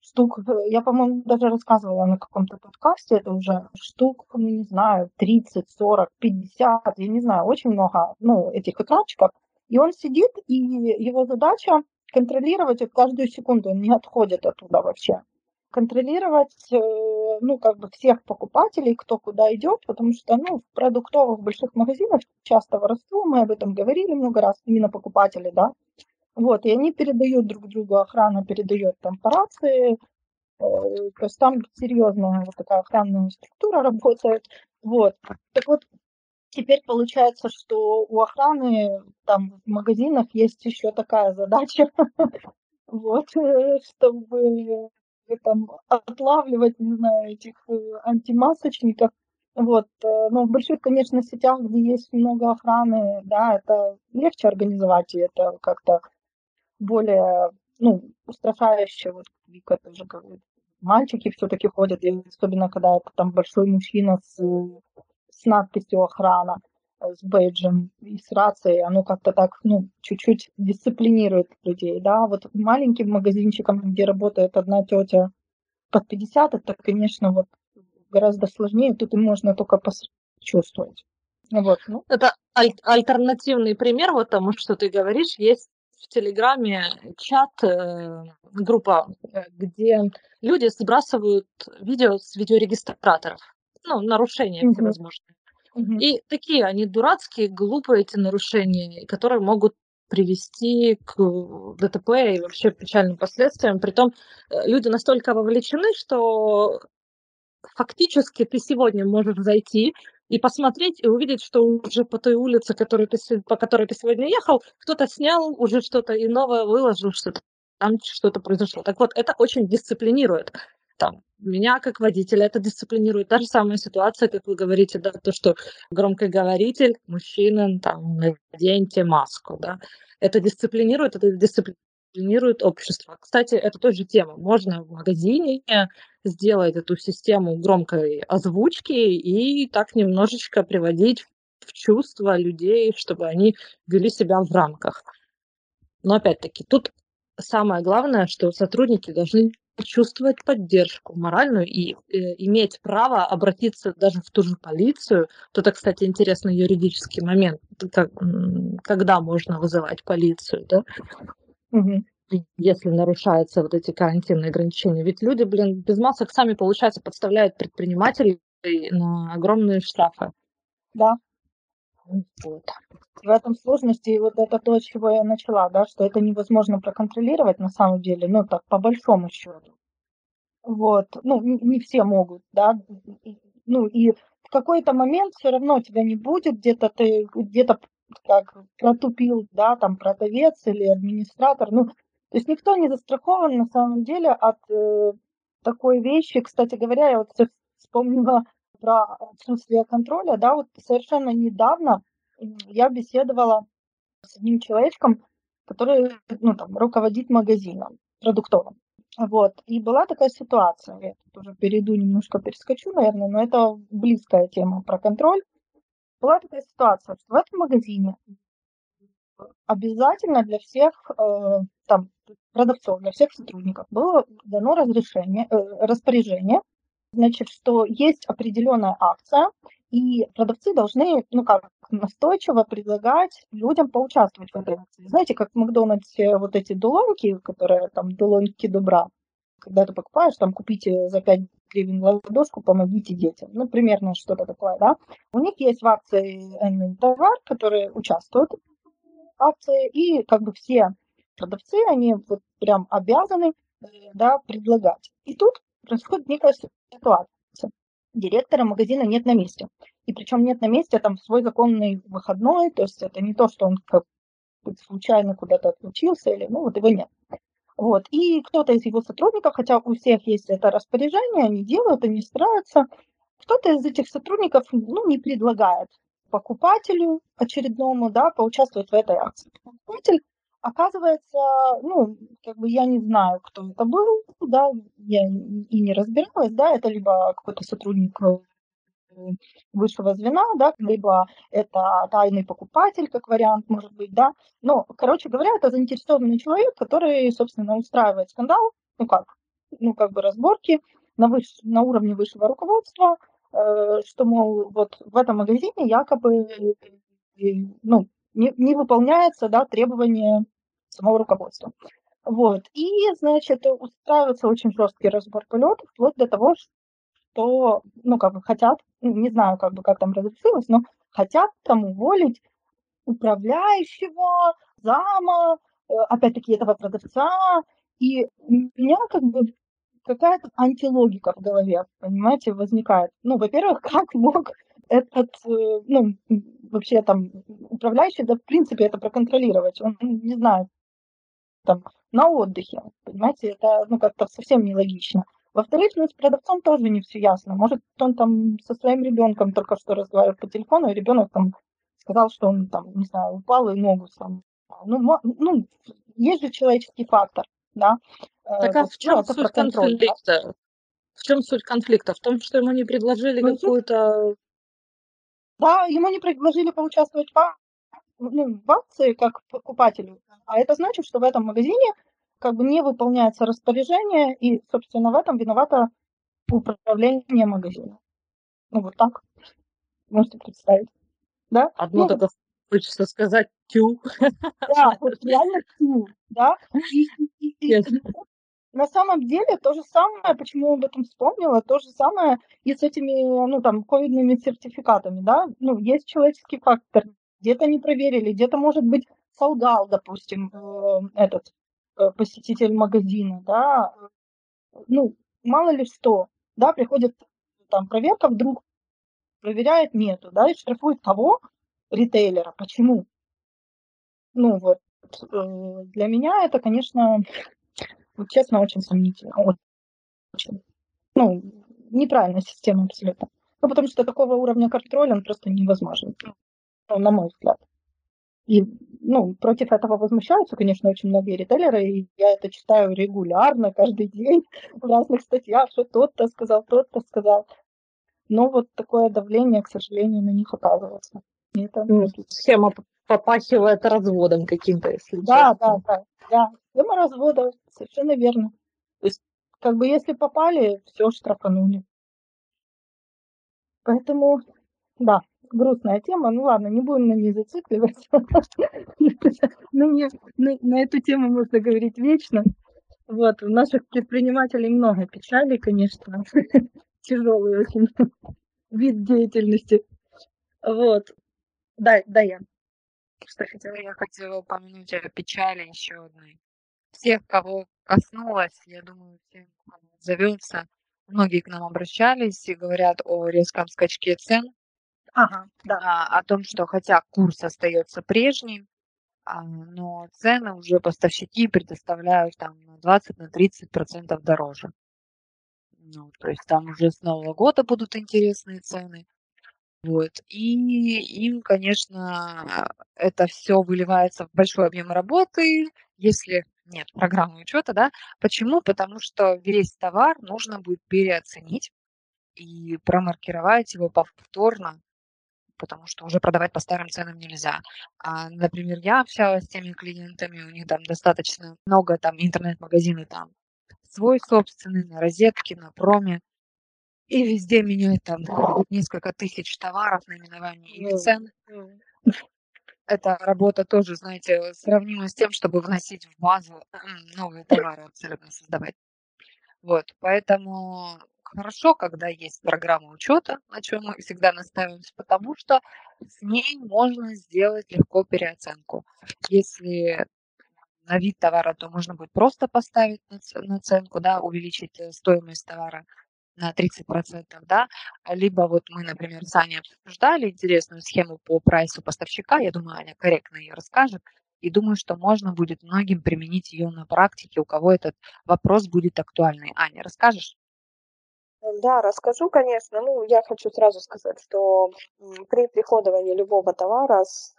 штук, я, по-моему, даже рассказывала на каком-то подкасте, это уже штук, ну, не знаю, 30, 40, 50, я не знаю, очень много, ну, этих экранчиков. И он сидит, и его задача контролировать каждую секунду, он не отходит оттуда вообще. Контролировать, ну, как бы всех покупателей, кто куда идет, потому что, ну, в продуктовых больших магазинах часто воровство, мы об этом говорили много раз, именно покупатели, да. Вот, и они передают друг другу, охрана передает там по рации, то есть там серьезная вот такая охранная структура работает, вот. Так вот, теперь получается, что у охраны там в магазинах есть еще такая задача, вот, чтобы там отлавливать, не знаю, этих антимасочников. Вот, но в больших, конечно, сетях, где есть много охраны, да, это легче организовать, и это как-то более, ну, устрашающе, вот, Вика тоже говорит, мальчики все-таки ходят, и особенно, когда это там большой мужчина с надписью «Охрана», с бейджем и с рацией, оно как-то так, ну, чуть-чуть дисциплинирует людей, да, вот маленьким магазинчиком, где работает одна тетя под 50, это, конечно, вот гораздо сложнее, тут им можно только почувствовать. Вот, ну. Это альтернативный пример вот тому, что ты говоришь, есть в Телеграме чат, группа, где люди сбрасывают видео с видеорегистраторов, ну, нарушения всевозможные. И такие они дурацкие, глупые эти нарушения, которые могут привести к ДТП и вообще печальным последствиям. Притом люди настолько вовлечены, что фактически ты сегодня можешь зайти и посмотреть, и увидеть, что уже по той улице, по которой ты сегодня ехал, кто-то снял уже что-то и новое выложил, что-то там что-то произошло. Так вот, это очень дисциплинирует. Там, меня как водителя это дисциплинирует. Та же самая ситуация, как вы говорите, да, то, что громкоговоритель, мужчина, там, наденьте маску, да. Это дисциплинирует общество. Кстати, это тоже тема. Можно в магазине сделать эту систему громкой озвучки и так немножечко приводить в чувство людей, чтобы они вели себя в рамках. Но опять-таки, тут самое главное, что сотрудники должны чувствовать поддержку моральную и иметь право обратиться даже в ту же полицию. Тут, кстати, интересный юридический момент, когда можно вызывать полицию, да? если нарушаются вот эти карантинные ограничения. Ведь люди, без масок сами, получается, подставляют предпринимателей на огромные штрафы. Да. Вот. В этом сложности, и вот это то, с чего я начала, да, что это невозможно проконтролировать на самом деле, ну, так, по большому счету. Вот, ну, не все могут, да, ну, и в какой-то момент все равно тебя не будет, где-то как протупил, да, там, продавец или администратор, ну, то есть никто не застрахован на самом деле от такой вещи. Кстати говоря, я вот вспомнила про отсутствие контроля, да, вот совершенно недавно я беседовала с одним человечком, который, ну, там, руководит магазином продуктовым. Вот. И была такая ситуация, я тут уже перескочу, наверное, но это близкая тема про контроль. Была такая ситуация, что в этом магазине обязательно для всех там, продавцов, для всех сотрудников было дано распоряжение, значит, что есть определенная акция, и продавцы должны, ну как, настойчиво предлагать людям поучаствовать в этой акции. Знаете, как в Макдональдсе вот эти дулонки, которые там дулонки добра, когда ты покупаешь, там купите за 5 гривен ладошку, помогите детям. Ну, примерно что-то такое, да. У них есть в акции товар, которые участвуют в акции, и как бы все продавцы, они вот прям обязаны, да, предлагать. И тут происходит некая ситуация. Директора магазина нет на месте. И причем нет на месте там свой законный выходной, то есть это не то, что он как бы случайно куда-то отлучился, или, ну, вот его нет. Вот. И кто-то из его сотрудников, хотя у всех есть это распоряжение, они делают, они стараются, кто-то из этих сотрудников, ну, не предлагает покупателю очередному, да, поучаствовать в этой акции. Покупатель оказывается, ну, как бы я не знаю, кто это был, да, я и не разбиралась, да, это либо какой-то сотрудник высшего звена, да, либо это тайный покупатель, как вариант, может быть, да. Но, короче говоря, это заинтересованный человек, который, собственно, устраивает скандал, ну, как бы разборки на уровне высшего руководства, что, мол, вот в этом магазине якобы, ну, не выполняется, да, требование самого руководства. Вот. И, значит, устраивается очень жесткий разбор полетов, вплоть до того, что, ну, как бы хотят, не знаю, как бы как там разрешилось, но хотят там уволить управляющего, зама, опять-таки этого продавца. И у меня как бы какая-то антилогика в голове, понимаете, возникает. Ну, во-первых, как мог этот, ну, вообще там управляющий, да, в принципе, это проконтролировать, он не знает, там, на отдыхе, понимаете, это, ну, как-то совсем нелогично. Во-вторых, ну, с продавцом тоже не все ясно, может, он там со своим ребенком только что разговаривал по телефону, и ребенок там сказал, что он там, не знаю, упал и ногу сломал. Ну, есть же человеческий фактор, да. Так, а в чем, ну, суть конфликта? Да? В чем суть конфликта? В том, что ему не предложили какую-то... Да, ему не предложили поучаствовать в акции как покупателю. А это значит, что в этом магазине как бы не выполняется распоряжение, и, собственно, в этом виновато управление магазина. Ну, вот так. Можете представить. Да? Одно, ну, только хочется сказать «тю». Да, вот реально «тю». Да? И на самом деле то же самое, почему я об этом вспомнила, то же самое и с этими, ну, там, ковидными сертификатами, да, ну, есть человеческий фактор, где-то не проверили, где-то, может быть, солгал, допустим, этот посетитель магазина, да, ну, мало ли что, да, приходит там проверка, вдруг проверяет, нету, да, и штрафует того ритейлера, почему? Ну, вот, для меня это, конечно... Вот, честно, очень сомнительно. Очень. Ну, неправильная система абсолютно. Ну, потому что такого уровня контроля он просто невозможен, ну, на мой взгляд. И, ну, против этого возмущаются, конечно, очень многие ритейлеры, и я это читаю регулярно, каждый день, в разных статьях, что тот-то сказал, тот-то сказал. Но вот такое давление, к сожалению, на них оказывается. Это... Схема попахивает разводом каким-то, если честно. Да. Тема развода, совершенно верно. То есть, как бы, если попали, все штрафанули. Поэтому, да, грустная тема, ну ладно, не будем на ней зацикливаться, на эту тему можно говорить вечно. Вот, у наших предпринимателей много печали, конечно, тяжелый очень вид деятельности. Вот, да, я. Я хотела упомянуть о печали еще одной. Всех, кого коснулось, я думаю, всем отзовется. Многие к нам обращались и говорят о резком скачке цен, о том, что хотя курс остается прежним, но цены уже поставщики предоставляют там на 20-30% дороже. Ну, то есть там уже с Нового года будут интересные цены. Вот. И им, конечно, это все выливается в большой объем работы, если нет программы учета, да. Почему? Потому что весь товар нужно будет переоценить и промаркировать его повторно, потому что уже продавать по старым ценам нельзя. Например, я общалась с теми клиентами, у них там достаточно много там интернет-магазины, там свой собственный, на Розетке, на Проме. И везде меняют там несколько тысяч товаров, наименований и цен. Эта работа тоже, знаете, сравнима с тем, чтобы вносить в базу новые товары, абсолютно создавать. Вот, поэтому хорошо, когда есть программа учета, на чем мы всегда настаиваемся, потому что с ней можно сделать легко переоценку. Если на вид товара, то можно будет просто поставить наценку, да, увеличить стоимость товара на 30%, да, либо вот мы, например, с Аней обсуждали интересную схему по прайсу поставщика, я думаю, Аня корректно ее расскажет, и думаю, что можно будет многим применить ее на практике, у кого этот вопрос будет актуальный. Аня, расскажешь? Да, расскажу, конечно. Ну, я хочу сразу сказать, что при приходовании любого товара с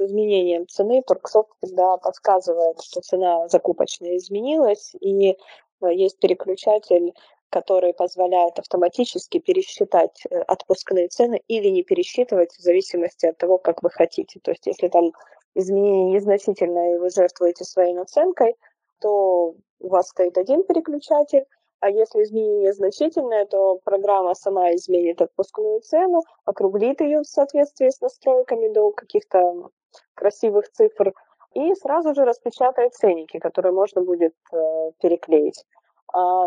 изменением цены Торгсофт всегда подсказывает, что цена закупочная изменилась, и есть переключатель, который позволяет автоматически пересчитать отпускные цены или не пересчитывать в зависимости от того, как вы хотите. То есть если там изменение незначительное, и вы жертвуете своей наценкой, то у вас стоит один переключатель, а если изменение значительное, то программа сама изменит отпускную цену, округлит ее в соответствии с настройками до каких-то красивых цифр и сразу же распечатает ценники, которые можно будет переклеить.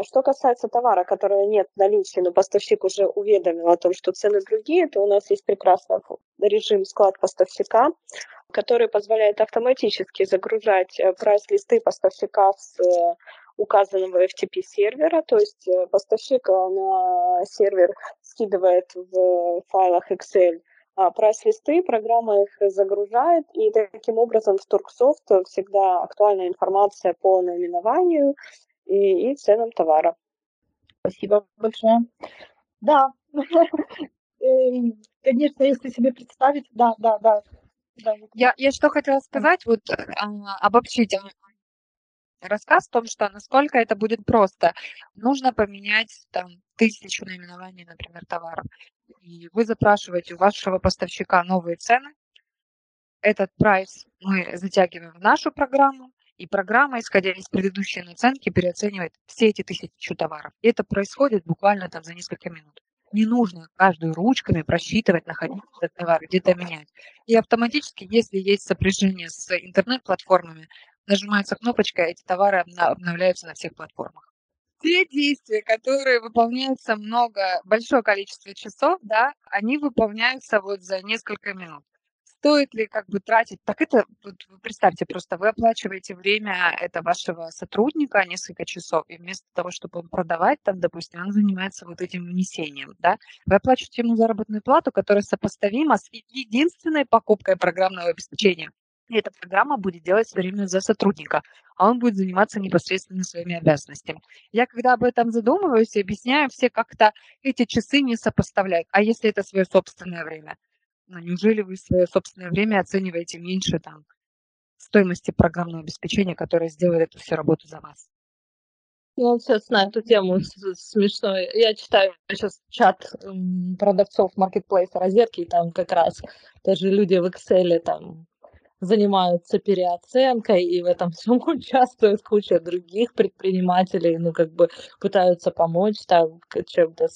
Что касается товара, которого нет в наличии, но поставщик уже уведомил о том, что цены другие, то у нас есть прекрасный режим склад поставщика, который позволяет автоматически загружать прайс-листы поставщика с указанного FTP-сервера, то есть поставщик на сервер скидывает в файлах Excel прайс-листы, программа их загружает, и таким образом в Торгсофт всегда актуальная информация по наименованию и ценам товара. Спасибо большое. Да, конечно, если себе представить, да. Я что хотела сказать, вот обобщить рассказ о том, что насколько это будет просто. Нужно поменять там 1000 наименований, например, товаров. И вы запрашиваете у вашего поставщика новые цены. Этот прайс мы затягиваем в нашу программу, и программа, исходя из предыдущей наценки, переоценивает все эти 1000 товаров. И это происходит буквально там за несколько минут. Не нужно каждую ручками просчитывать, находить этот товар, где-то менять. И автоматически, если есть сопряжение с интернет-платформами, нажимается кнопочка, эти товары обновляются на всех платформах. Те действия, которые выполняются большое количество часов, да, они выполняются вот за несколько минут. Стоит ли тратить? Так это, представьте, просто вы оплачиваете время это вашего сотрудника несколько часов, и вместо того, чтобы он продавать, там, допустим, он занимается вот этим внесением, да, вы оплачиваете ему заработную плату, которая сопоставима с единственной покупкой программного обеспечения. И эта программа будет делать все время за сотрудника, а он будет заниматься непосредственно своими обязанностями. Я, когда об этом задумываюсь и объясняю, все как-то эти часы не сопоставляют. А если это свое собственное время? Ну, неужели вы свое собственное время оцениваете меньше там стоимости программного обеспечения, которое сделает эту всю работу за вас? Ну, сейчас на эту тему смешно. Я читаю сейчас чат продавцов Marketplace Розетки, и там как раз даже люди в Excel там занимаются переоценкой, и в этом всем участвует куча других предпринимателей, пытаются помочь, там, чем-то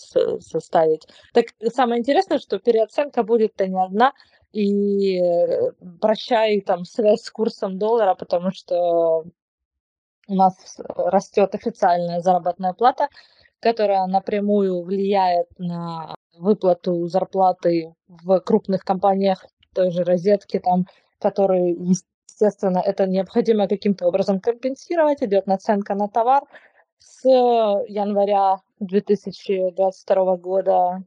составить. Так самое интересное, что переоценка будет-то не одна, и прощай там связь с курсом доллара, потому что у нас растет официальная заработная плата, которая напрямую влияет на выплату зарплаты в крупных компаниях, той же «Розетки», там, которые, естественно, это необходимо каким-то образом компенсировать. Идет наценка на товар с января 2022 года,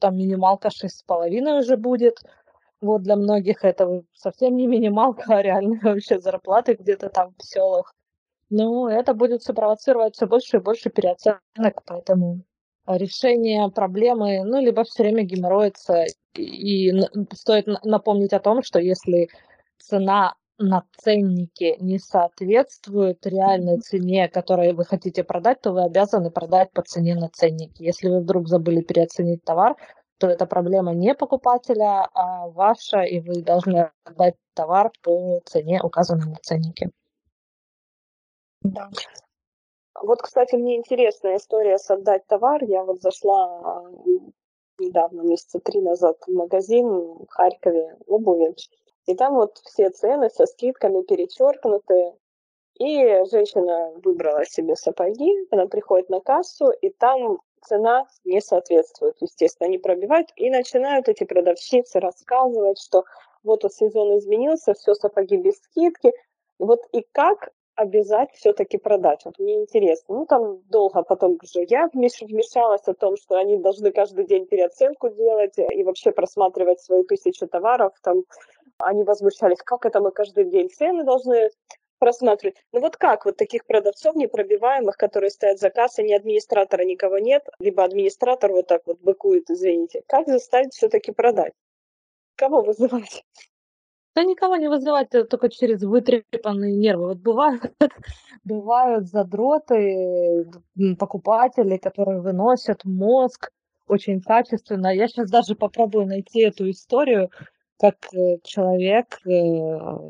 там минималка 6,5 уже будет. Вот для многих это совсем не минималка, а реально вообще зарплаты где-то там в селах. Ну, это будет спровоцировать все больше и больше переоценок, поэтому решение проблемы, либо все время геморроится. И стоит напомнить о том, что если цена на ценнике не соответствует реальной цене, которую вы хотите продать, то вы обязаны продать по цене на ценнике. Если вы вдруг забыли переоценить товар, то это проблема не покупателя, а ваша, и вы должны отдать товар по цене, указанной на ценнике. Да. Вот, кстати, мне интересная история с отдать товар. Я вот зашла недавно, месяца 3 назад, в магазин в Харькове обуви. И там вот все цены со скидками перечеркнуты. И женщина выбрала себе сапоги, она приходит на кассу, и там цена не соответствует, естественно, они пробивают. И начинают эти продавщицы рассказывать, что вот сезон изменился, все сапоги без скидки. Вот и как обязать все-таки продать. Вот мне интересно. Там долго потом уже я вмешалась о том, что они должны каждый день переоценку делать и вообще просматривать свои 1000 товаров. Там они возмущались, как это мы каждый день цены должны просматривать. Как вот таких продавцов непробиваемых, которые стоят за кассой, ни администратора, никого нет, либо администратор вот так вот быкует, извините. Как заставить все-таки продать? Кого вызывать? Да никого не вызывать, только через вытрепанные нервы. Бывают задроты покупатели, которые выносят мозг очень качественно. Я сейчас даже попробую найти эту историю, как человек...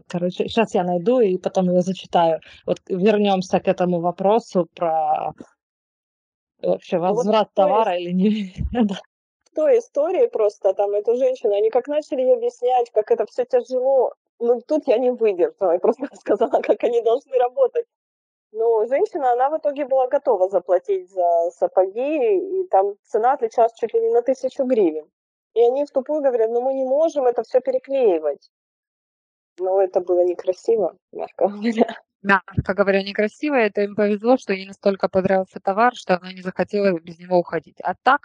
Короче, сейчас я найду и потом ее зачитаю. Вот вернемся к этому вопросу про вообще возврат товара или не... той истории просто, там, эту женщину, они как начали ей объяснять, как это все тяжело, тут я не выдержала, я просто сказала, как они должны работать. Но женщина, она в итоге была готова заплатить за сапоги, и там цена отличалась чуть ли не на 1000 гривен. И они втупую говорят, мы не можем это все переклеивать. Но это было некрасиво, мягко говоря. Мягко говоря, некрасиво, это им повезло, что ей настолько понравился товар, что она не захотела без него уходить. А так,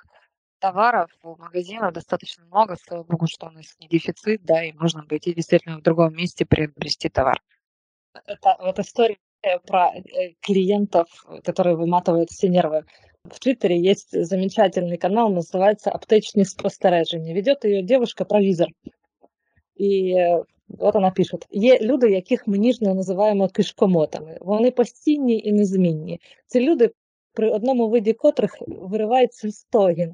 товаров у магазинов достаточно много, слава богу, что у нас не дефицит, да, и можно пойти действительно в другом месте приобрести товар. Это вот история про клиентов, которые выматывают все нервы. В Твиттере есть замечательный канал, называется «Аптечные спостережения». Ведет ее девушка-провизор. И вот она пишет. «Є люди, яких ми ніжно називаємо кишкомотами. Вони постійні і незмінні. Це люди, при одному виді котрих виривається стогін.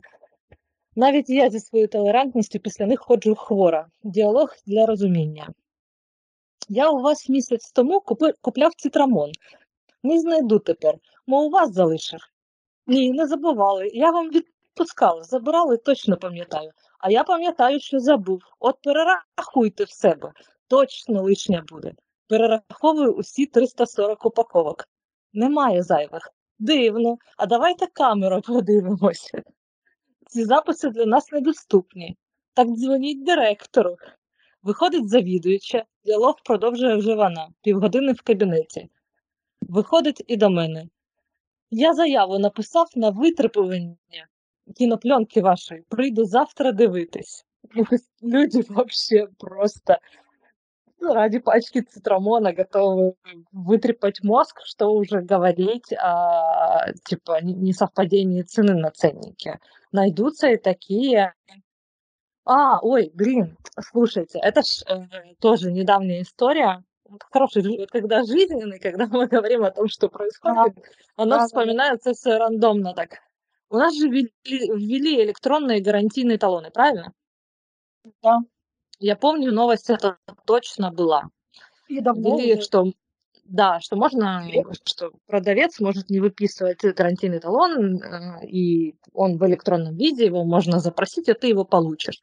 Навіть я зі своєю толерантністю після них ходжу хвора. Діалог для розуміння. Я у вас місяць тому купляв цитрамон. Не знайду тепер. Мо у вас залишив? Ні, не забували. Я вам відпускала. Забирали, точно пам'ятаю. А я пам'ятаю, що забув. От перерахуйте в себе. Точно лишня буде. Перераховую усі 340 упаковок. Немає зайвих. Дивно. А давайте камеру подивимося. Ці записи для нас недоступні. Так дзвоніть директору. Виходить завідуюча, діалог продовжує вже вона, півгодини в кабінеті. Виходить і до мене. Я заяву написав на витребування кінопльонки вашої. Прийду завтра дивитись. Люди взагалі просто ради пачки цитрамона готовы вытрепать мозг, что уже говорить о несовпадении цены на ценнике. Найдутся и такие... слушайте, это ж тоже недавняя история. Хорошая, когда жизненная, когда мы говорим о том, что происходит, она вспоминается все рандомно так. У нас же ввели электронные гарантийные талоны, правильно? Да. Я помню, новость эта точно была. И давно ввели, что... Да, что можно, что продавец может не выписывать карантинный талон, и он в электронном виде, его можно запросить, а ты его получишь.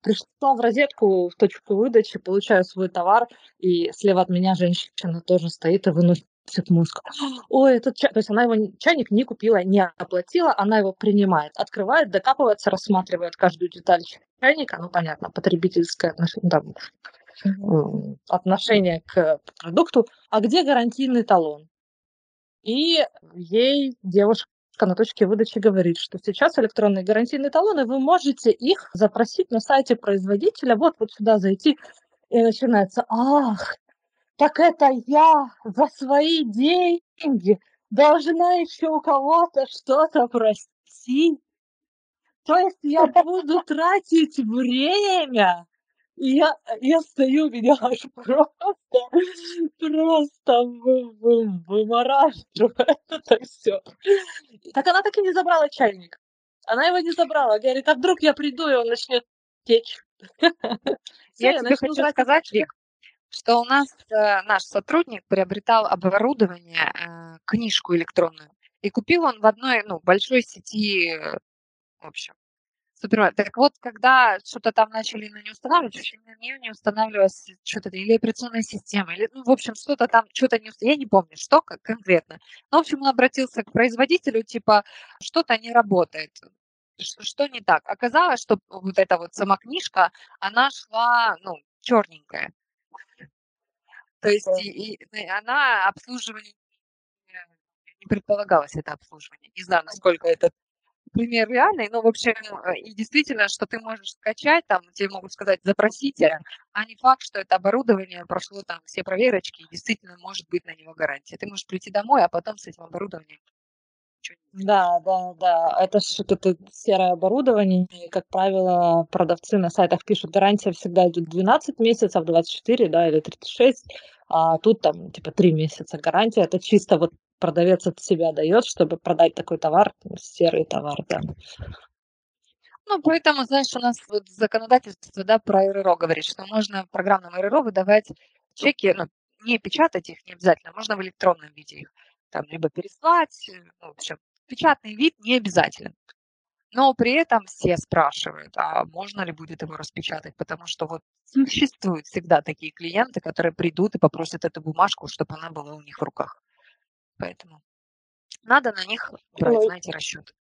Пришла в розетку, в точку выдачи, получаю свой товар, и слева от меня женщина тоже стоит и выносит мусор. Ой, этот чайник, то есть она его чайник не купила, не оплатила, она его принимает, открывает, докапывается, рассматривает каждую деталь чайника, ну понятно, потребительское отношение, да, отношение к продукту, а где гарантийный талон? И ей девушка на точке выдачи говорит, что сейчас электронные гарантийные талоны, вы можете их запросить на сайте производителя, вот сюда зайти, и начинается, ах, так это я за свои деньги должна еще у кого-то что-то просить. То есть я буду тратить время. И я стою, меня аж просто вымораживает это все. Так она так и не забрала чайник. Она его не забрала. Говорит, а вдруг я приду, и он начнет течь. Я тебе хочу сказать, Вик, что у нас наш сотрудник приобретал оборудование, книжку электронную. И купил он в одной большой сети, в общем. Так вот, когда что-то там начали не устанавливать, в нее не устанавливалось что-то, или операционная система, или, в общем, что-то там, что-то не устанавливалось, я не помню, что конкретно. Но, в общем, он обратился к производителю, типа, что-то не работает, что не так. Оказалось, что вот эта вот сама книжка, она шла, черненькая. То есть она обслуживание, не предполагалось это обслуживание. Не знаю, насколько это... пример реальный, но, в общем, и действительно, что ты можешь скачать, там, тебе могут сказать, запросите, а не факт, что это оборудование прошло там все проверочки, и действительно может быть на него гарантия. Ты можешь прийти домой, а потом с этим оборудованием ничего не делать. Да, это что-то серое оборудование, и, как правило, продавцы на сайтах пишут, гарантия всегда идет 12 месяцев, 24, да, или 36, а тут там, 3 месяца гарантия, это чисто вот продавец от себя дает, чтобы продать такой товар, серый товар, да. Поэтому, знаешь, у нас вот законодательство, да, про РРО говорит, что можно программным РРО выдавать чеки, не печатать их, не обязательно, можно в электронном виде их, там, либо переслать, в общем, печатный вид не обязателен. Но при этом все спрашивают, а можно ли будет его распечатать, потому что вот существуют всегда такие клиенты, которые придут и попросят эту бумажку, чтобы она была у них в руках. Поэтому надо на них брать, расчет.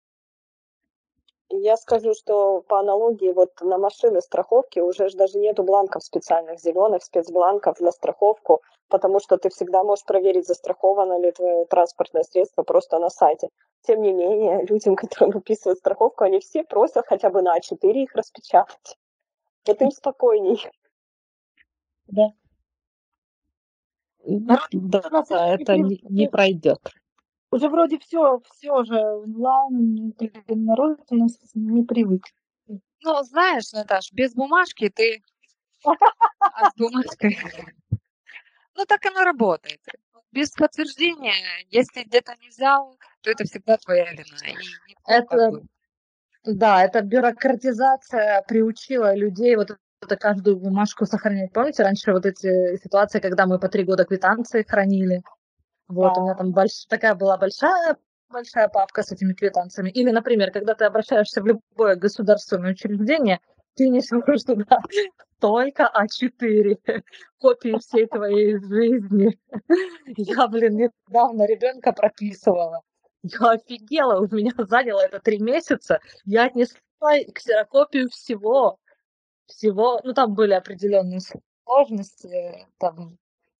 Я скажу, что по аналогии вот на машины страховки уже даже нету бланков специальных, зеленых спецбланков на страховку, потому что ты всегда можешь проверить, застраховано ли твое транспортное средство просто на сайте. Тем не менее, людям, которые выписывают страховку, они все просят хотя бы на А4 их распечатать. Это им спокойней. Да. Да, это не пройдет. Уже вроде все же онлайн, народ у нас не привык. Знаешь, Наташ, без бумажки ты... А с бумажкой... так оно работает. Без подтверждения, если где-то не взял, то это всегда твоя вина. Это бюрократизация приучила людей... каждую бумажку сохранять. Помните, раньше вот эти ситуации, когда мы по 3 года квитанции хранили? Вот, у меня там такая была большая папка с этими квитанциями. Или, например, когда ты обращаешься в любое государственное учреждение, ты не сможешь туда только А4 копии всей твоей жизни. Я, недавно ребенка прописывала. Я офигела, у меня заняло это 3 месяца. Я отнесла ксерокопию всего, там были определенные сложности там,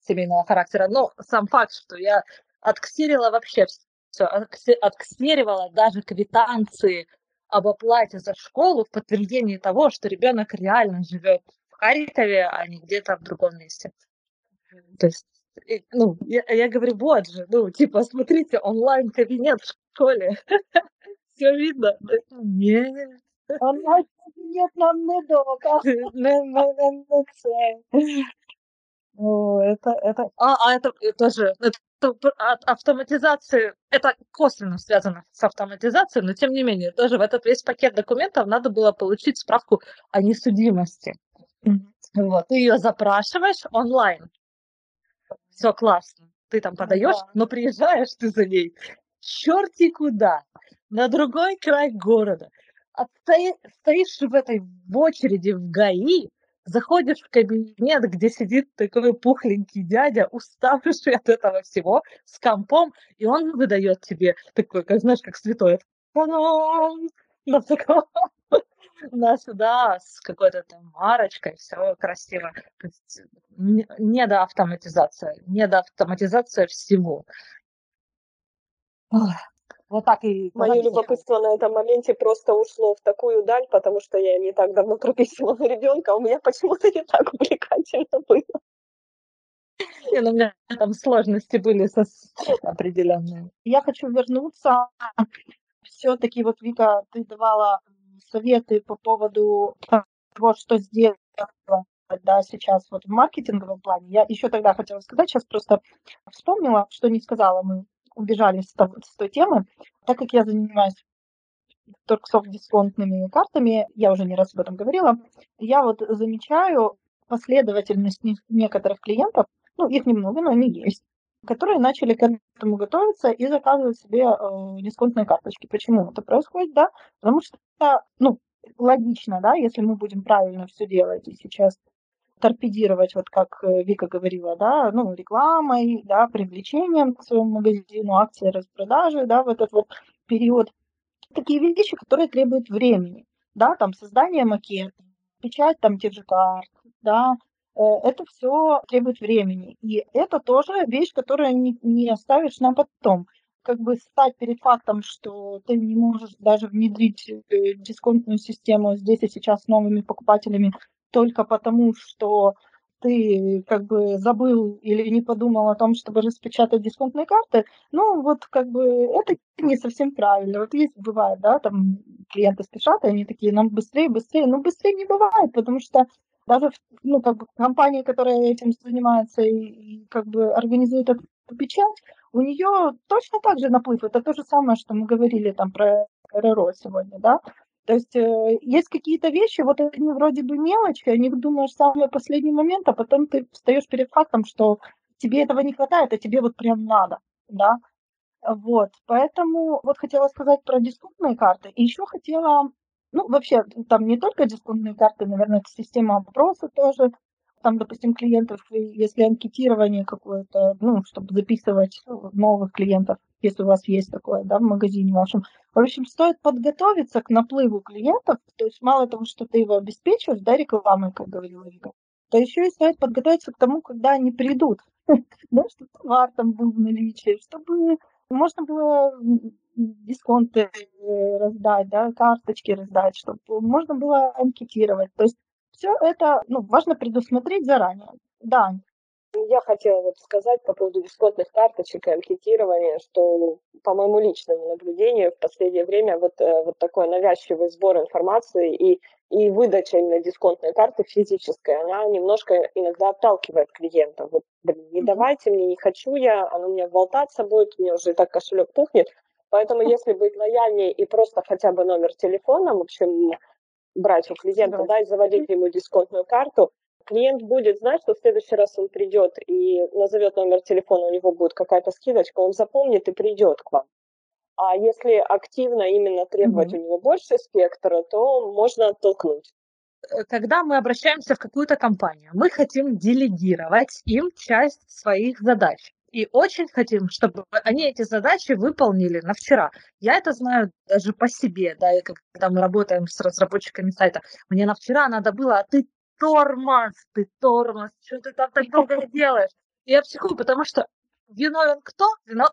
семейного характера, но сам факт, что я отксерила вообще все, отксеривала даже квитанции об оплате за школу в подтверждении того, что ребенок реально живет в Харькове, а не где-то в другом месте. То есть, я говорю, вот же, смотрите, онлайн-кабинет в школе, все видно. Нет. Нет, нам не дока. Это тоже автоматизация, это косвенно связано с автоматизацией, но тем не менее, тоже в этот весь пакет документов надо было получить справку о несудимости. Ты ее запрашиваешь онлайн. все классно, ты там подаешь, но приезжаешь ты за ней черти куда, на другой край города. Стоишь в этой очереди в ГАИ, заходишь в кабинет, где сидит такой пухленький дядя, уставший от этого всего, с компом, и он выдает тебе такой, как знаешь, как святой. На таком, на сюда, с какой-то там марочкой, все красиво. Недоавтоматизация всего. Вот так и мое любопытство на этом моменте просто ушло в такую даль, потому что я не так давно трудила на ребенка, а у меня почему-то не так увлекательно было. Не, ну, у меня там сложности были определенные. Я хочу вернуться. Все-таки вот, Вика, ты давала советы по поводу того, что сделать, да, сейчас вот в маркетинговом плане. Я еще тогда хотела сказать, сейчас просто вспомнила, что не сказала, мы убежали с той темы. Так как я занимаюсь Торгсофт дисконтными картами, я уже не раз об этом говорила, я вот замечаю последовательность некоторых клиентов, ну, их немного, но они есть, которые начали к этому готовиться и заказывают себе дисконтные карточки. Почему это происходит, да? Потому что, ну, логично, да, если мы будем правильно все делать и сейчас торпедировать, вот как Вика говорила, да, ну, рекламой, да, привлечением к своему магазину, акции распродажи, да, в этот вот период. Такие вещи, которые требуют времени, да, там, создание макета, печать там тех же карт, да, это все требует времени. И это тоже вещь, которую не оставишь на потом. Как бы стать перед фактом, что ты не можешь даже внедрить дисконтную систему здесь и сейчас с новыми покупателями только потому, что ты как бы забыл или не подумал о том, чтобы распечатать дисконтные карты, ну вот как бы это не совсем правильно. Вот есть, бывает, да, там клиенты спешат, и они такие, нам быстрее, но быстрее не бывает, потому что даже, ну, как бы компания, которая этим занимается и как бы организует эту печать, у нее точно так же наплыв. Это то же самое, что мы говорили там про РРО сегодня, да. То есть есть какие-то вещи, вот они вроде бы мелочи, о них думаешь в самый последний момент, а потом ты встаешь перед фактом, что тебе этого не хватает, а тебе вот прям надо, да. Вот, поэтому вот хотела сказать про дисконтные карты. И еще хотела, ну, вообще, там не только дисконтные карты, наверное, это система опроса тоже. Там, допустим, клиентов, если анкетирование какое-то, ну, чтобы записывать новых клиентов, если у вас есть такое, да, в магазине вашем. В общем, стоит подготовиться к наплыву клиентов, то есть мало того, что ты его обеспечиваешь, да, рекламой, как говорила Вика, то еще и стоит подготовиться к тому, когда они придут, да, чтобы товар там был в наличии, чтобы можно было дисконты раздать, да, карточки раздать, чтобы можно было анкетировать, то есть все это, ну, важно предусмотреть заранее. Да. Я хотела вот сказать по поводу дисконтных карточек и анкетирования, что по моему личному наблюдению в последнее время вот такой навязчивый сбор информации и выдача именно дисконтной карты физической, она немножко иногда отталкивает клиента. Вот, блин, не давайте мне, не хочу я, оно у меня болтаться будет, у меня уже и так кошелек пухнет. Поэтому если быть лояльнее и просто хотя бы номер телефона, в общем, брать у клиента, да, и заводить ему дисконтную карту, клиент будет знать, что в следующий раз он придет и назовет номер телефона, у него будет какая-то скидочка, он запомнит и придет к вам. А если активно именно требовать у него больше спектра, то можно оттолкнуть. Когда мы обращаемся в какую-то компанию, мы хотим делегировать им часть своих задач. И очень хотим, чтобы они эти задачи выполнили на вчера. Я это знаю даже по себе, да, и когда мы работаем с разработчиками сайта. Мне на вчера надо было, а ты тормоз, что ты там так долго делаешь? Я психую, потому что виновен кто?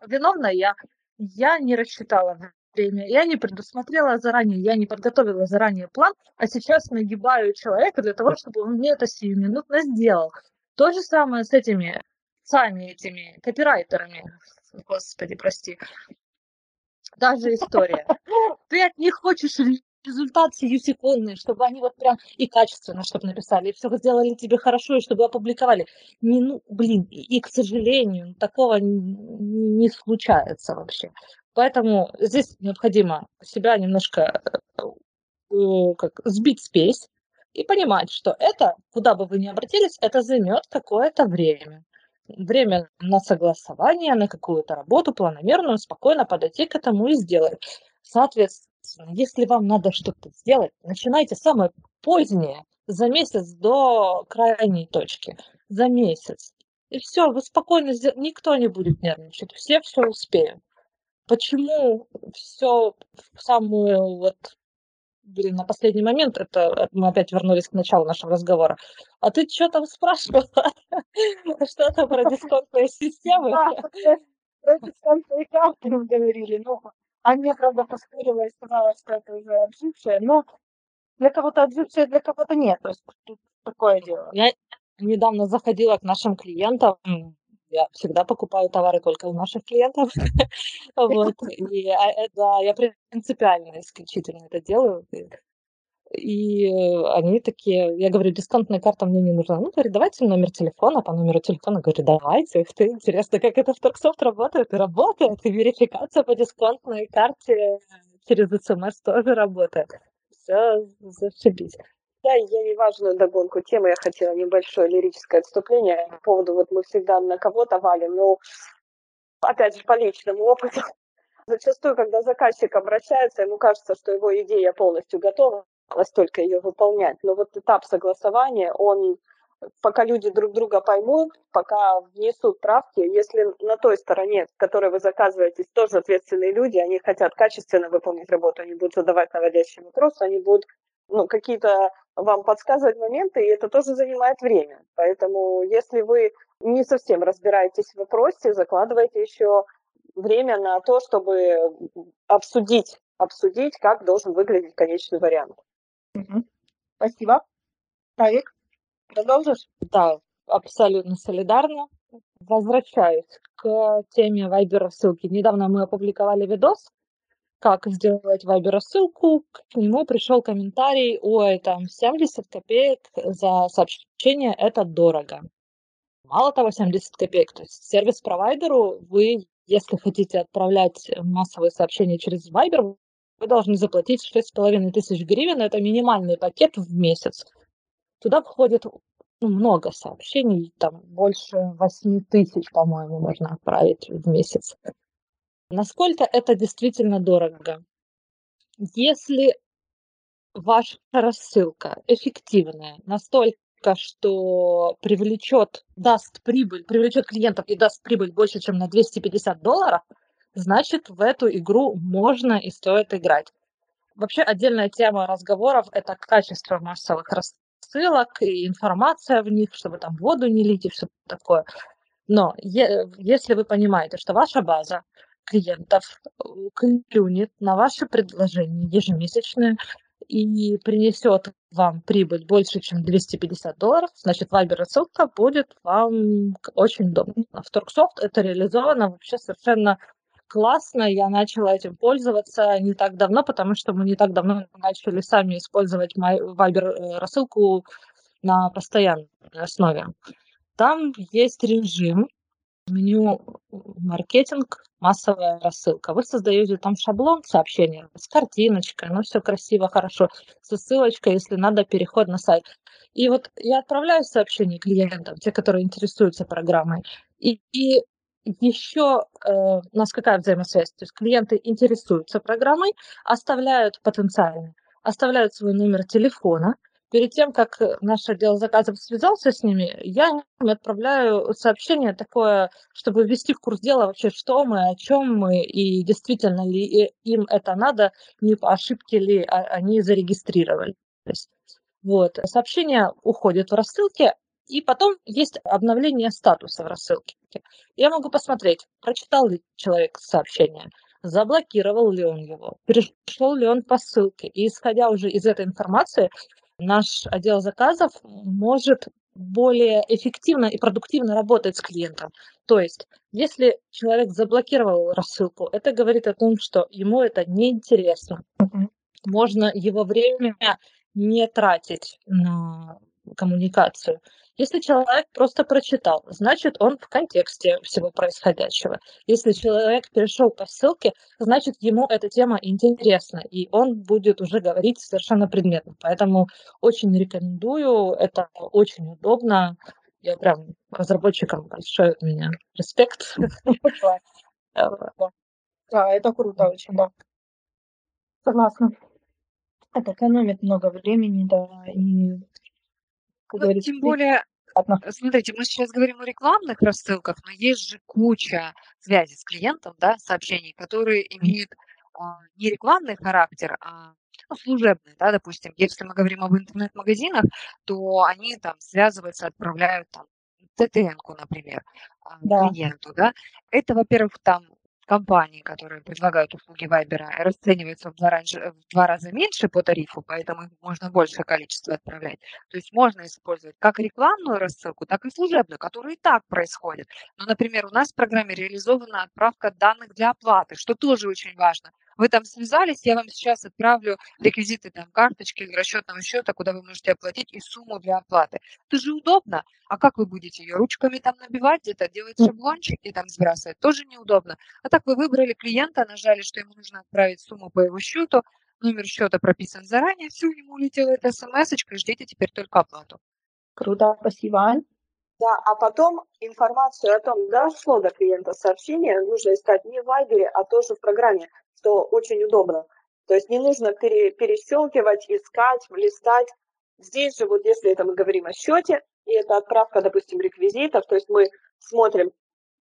Виновна я. Я не рассчитала время, я не предусмотрела заранее, я не подготовила заранее план, а сейчас нагибаю человека для того, чтобы он мне это сиюминутно сделал. То же самое с этими копирайтерами, господи, прости, та же история. Ты от них хочешь результат сиюсекундный, чтобы они вот прям и качественно, чтобы написали, и все сделали тебе хорошо, и чтобы опубликовали. К сожалению, такого не случается вообще. Поэтому здесь необходимо себя немножко сбить спесь и понимать, что это, куда бы вы ни обратились, это займет какое-то время. время на согласование, на какую-то работу планомерную, спокойно подойти к этому и сделать. Соответственно, если вам надо что-то сделать, начинайте самое позднее, за месяц до крайней точки, за месяц. И все, вы спокойно, никто не будет нервничать, все успеют. Почему все в самую на последний момент, это мы опять вернулись к началу нашего разговора. А ты что там спрашивала? Что-то про дисконтные системы? Про дисконтные карты мы говорили. Ну, Аня, правда, поспорила и сказала, что это уже отжившее, но для кого-то отжившее, для кого-то нет. То есть тут такое дело. Я недавно заходила к нашим клиентам. Я всегда покупаю товары только у наших клиентов. Я принципиально исключительно это делаю. И они такие, я говорю, дисконтная карта мне не нужна. Ну, говорит, давайте номер телефона, по номеру телефона. Говорю, давайте. Интересно, как это в Торгсофт работает? И работает. И верификация по дисконтной карте через СМС тоже работает. Все, зашибись. Да, я неважную догонку темы, я хотела небольшое лирическое отступление по поводу, мы всегда на кого-то валим, но, опять же, по личному опыту. Зачастую, когда заказчик обращается, ему кажется, что его идея полностью готова, осталось только ее выполнять. Но этап согласования, он, пока люди друг друга поймут, пока внесут правки, если на той стороне, с которой вы заказываетесь, тоже ответственные люди, они хотят качественно выполнить работу, они будут задавать наводящие вопросы, они будут какие-то вам подсказывать моменты, и это тоже занимает время. Поэтому, если вы не совсем разбираетесь в вопросе, закладывайте еще время на то, чтобы обсудить, как должен выглядеть конечный вариант. Угу. Спасибо. Тавик, продолжишь? Да, абсолютно солидарно. Возвращаюсь к теме Viber-ссылки. Недавно мы опубликовали видос, как сделать Viber-ссылку, к нему пришел комментарий, ой, там 70 копеек за сообщение, это дорого. Мало того, 70 копеек, то есть сервис-провайдеру вы, если хотите отправлять массовые сообщения через Viber, вы должны заплатить 6500 гривен, это минимальный пакет в месяц. Туда входит много сообщений, там больше 8000, по-моему, можно отправить в месяц. Насколько это действительно дорого? Если ваша рассылка эффективная, настолько, что привлечет клиентов и даст прибыль больше, чем на $250, значит, в эту игру можно и стоит играть. Вообще отдельная тема разговоров – это качество массовых рассылок и информация в них, чтобы там воду не лить и все такое. Но если вы понимаете, что ваша база клиентов клюнет на ваши предложения ежемесячные и принесет вам прибыль больше, чем $250, значит, Viber-ссылка будет вам очень удобна. В Торгсофт это реализовано вообще совершенно классно. Я начала этим пользоваться не так давно, потому что мы не так давно начали сами использовать Viber-рассылку на постоянной основе. Там есть режим, меню маркетинг, массовая рассылка. Вы создаете там шаблон сообщения с картиночкой, все красиво, хорошо, со ссылочкой, если надо, переход на сайт. И я отправляю сообщения клиентам, те, которые интересуются программой. И еще у нас какая взаимосвязь? То есть клиенты интересуются программой, оставляют свой номер телефона. Перед тем, как наш отдел заказов связался с ними, я им отправляю сообщение такое, чтобы ввести в курс дела вообще, что мы, о чем мы, и действительно ли им это надо, не по ошибке ли они зарегистрировались. Сообщение уходит в рассылке, и потом есть обновление статуса в рассылке. Я могу посмотреть, прочитал ли человек сообщение, заблокировал ли он его, перешел ли он по ссылке. И исходя уже из этой информации, наш отдел заказов может более эффективно и продуктивно работать с клиентом. То есть, если человек заблокировал рассылку, это говорит о том, что ему это неинтересно. Можно его время не тратить на коммуникацию. Если человек просто прочитал, значит, он в контексте всего происходящего. Если человек перешел по ссылке, значит, ему эта тема интересна, и он будет уже говорить совершенно предметно. Поэтому очень рекомендую, это очень удобно, Я прям разработчикам большой у меня респект. Да, это круто очень, да. Согласна. Это экономит много времени, да. И тем более, смотрите, мы сейчас говорим о рекламных рассылках, но есть же куча связей с клиентом, да, сообщений, которые имеют не рекламный характер, а служебные, да, допустим. Если мы говорим об интернет-магазинах, то они там связываются, отправляют там ТТН-ку, например, да, клиенту, да. Это, во-первых, там компании, которые предлагают услуги Viber, расцениваются в два раза меньше по тарифу, поэтому можно большее количество отправлять. То есть можно использовать как рекламную рассылку, так и служебную, которая и так происходит. Но, например, у нас в программе реализована отправка данных для оплаты, что тоже очень важно. Вы там связались, я вам сейчас отправлю реквизиты там, карточки или расчетного счета, куда вы можете оплатить, и сумму для оплаты. Это же удобно. А как вы будете ее ручками там набивать, где-то делать шаблончик и там сбрасывать? Тоже неудобно. А так вы выбрали клиента, нажали, что ему нужно отправить сумму по его счету, номер счета прописан заранее, все, ему улетела эта смс-очка, ждите теперь только оплату. Круто, спасибо, Ань. Да, а потом информацию о том, дошло до клиента сообщение, нужно искать не в Viber, а тоже в программе, что очень удобно. То есть не нужно перещелкивать, искать, листать. Здесь же, вот если это мы говорим о счете, и это отправка, допустим, реквизитов, то есть мы смотрим,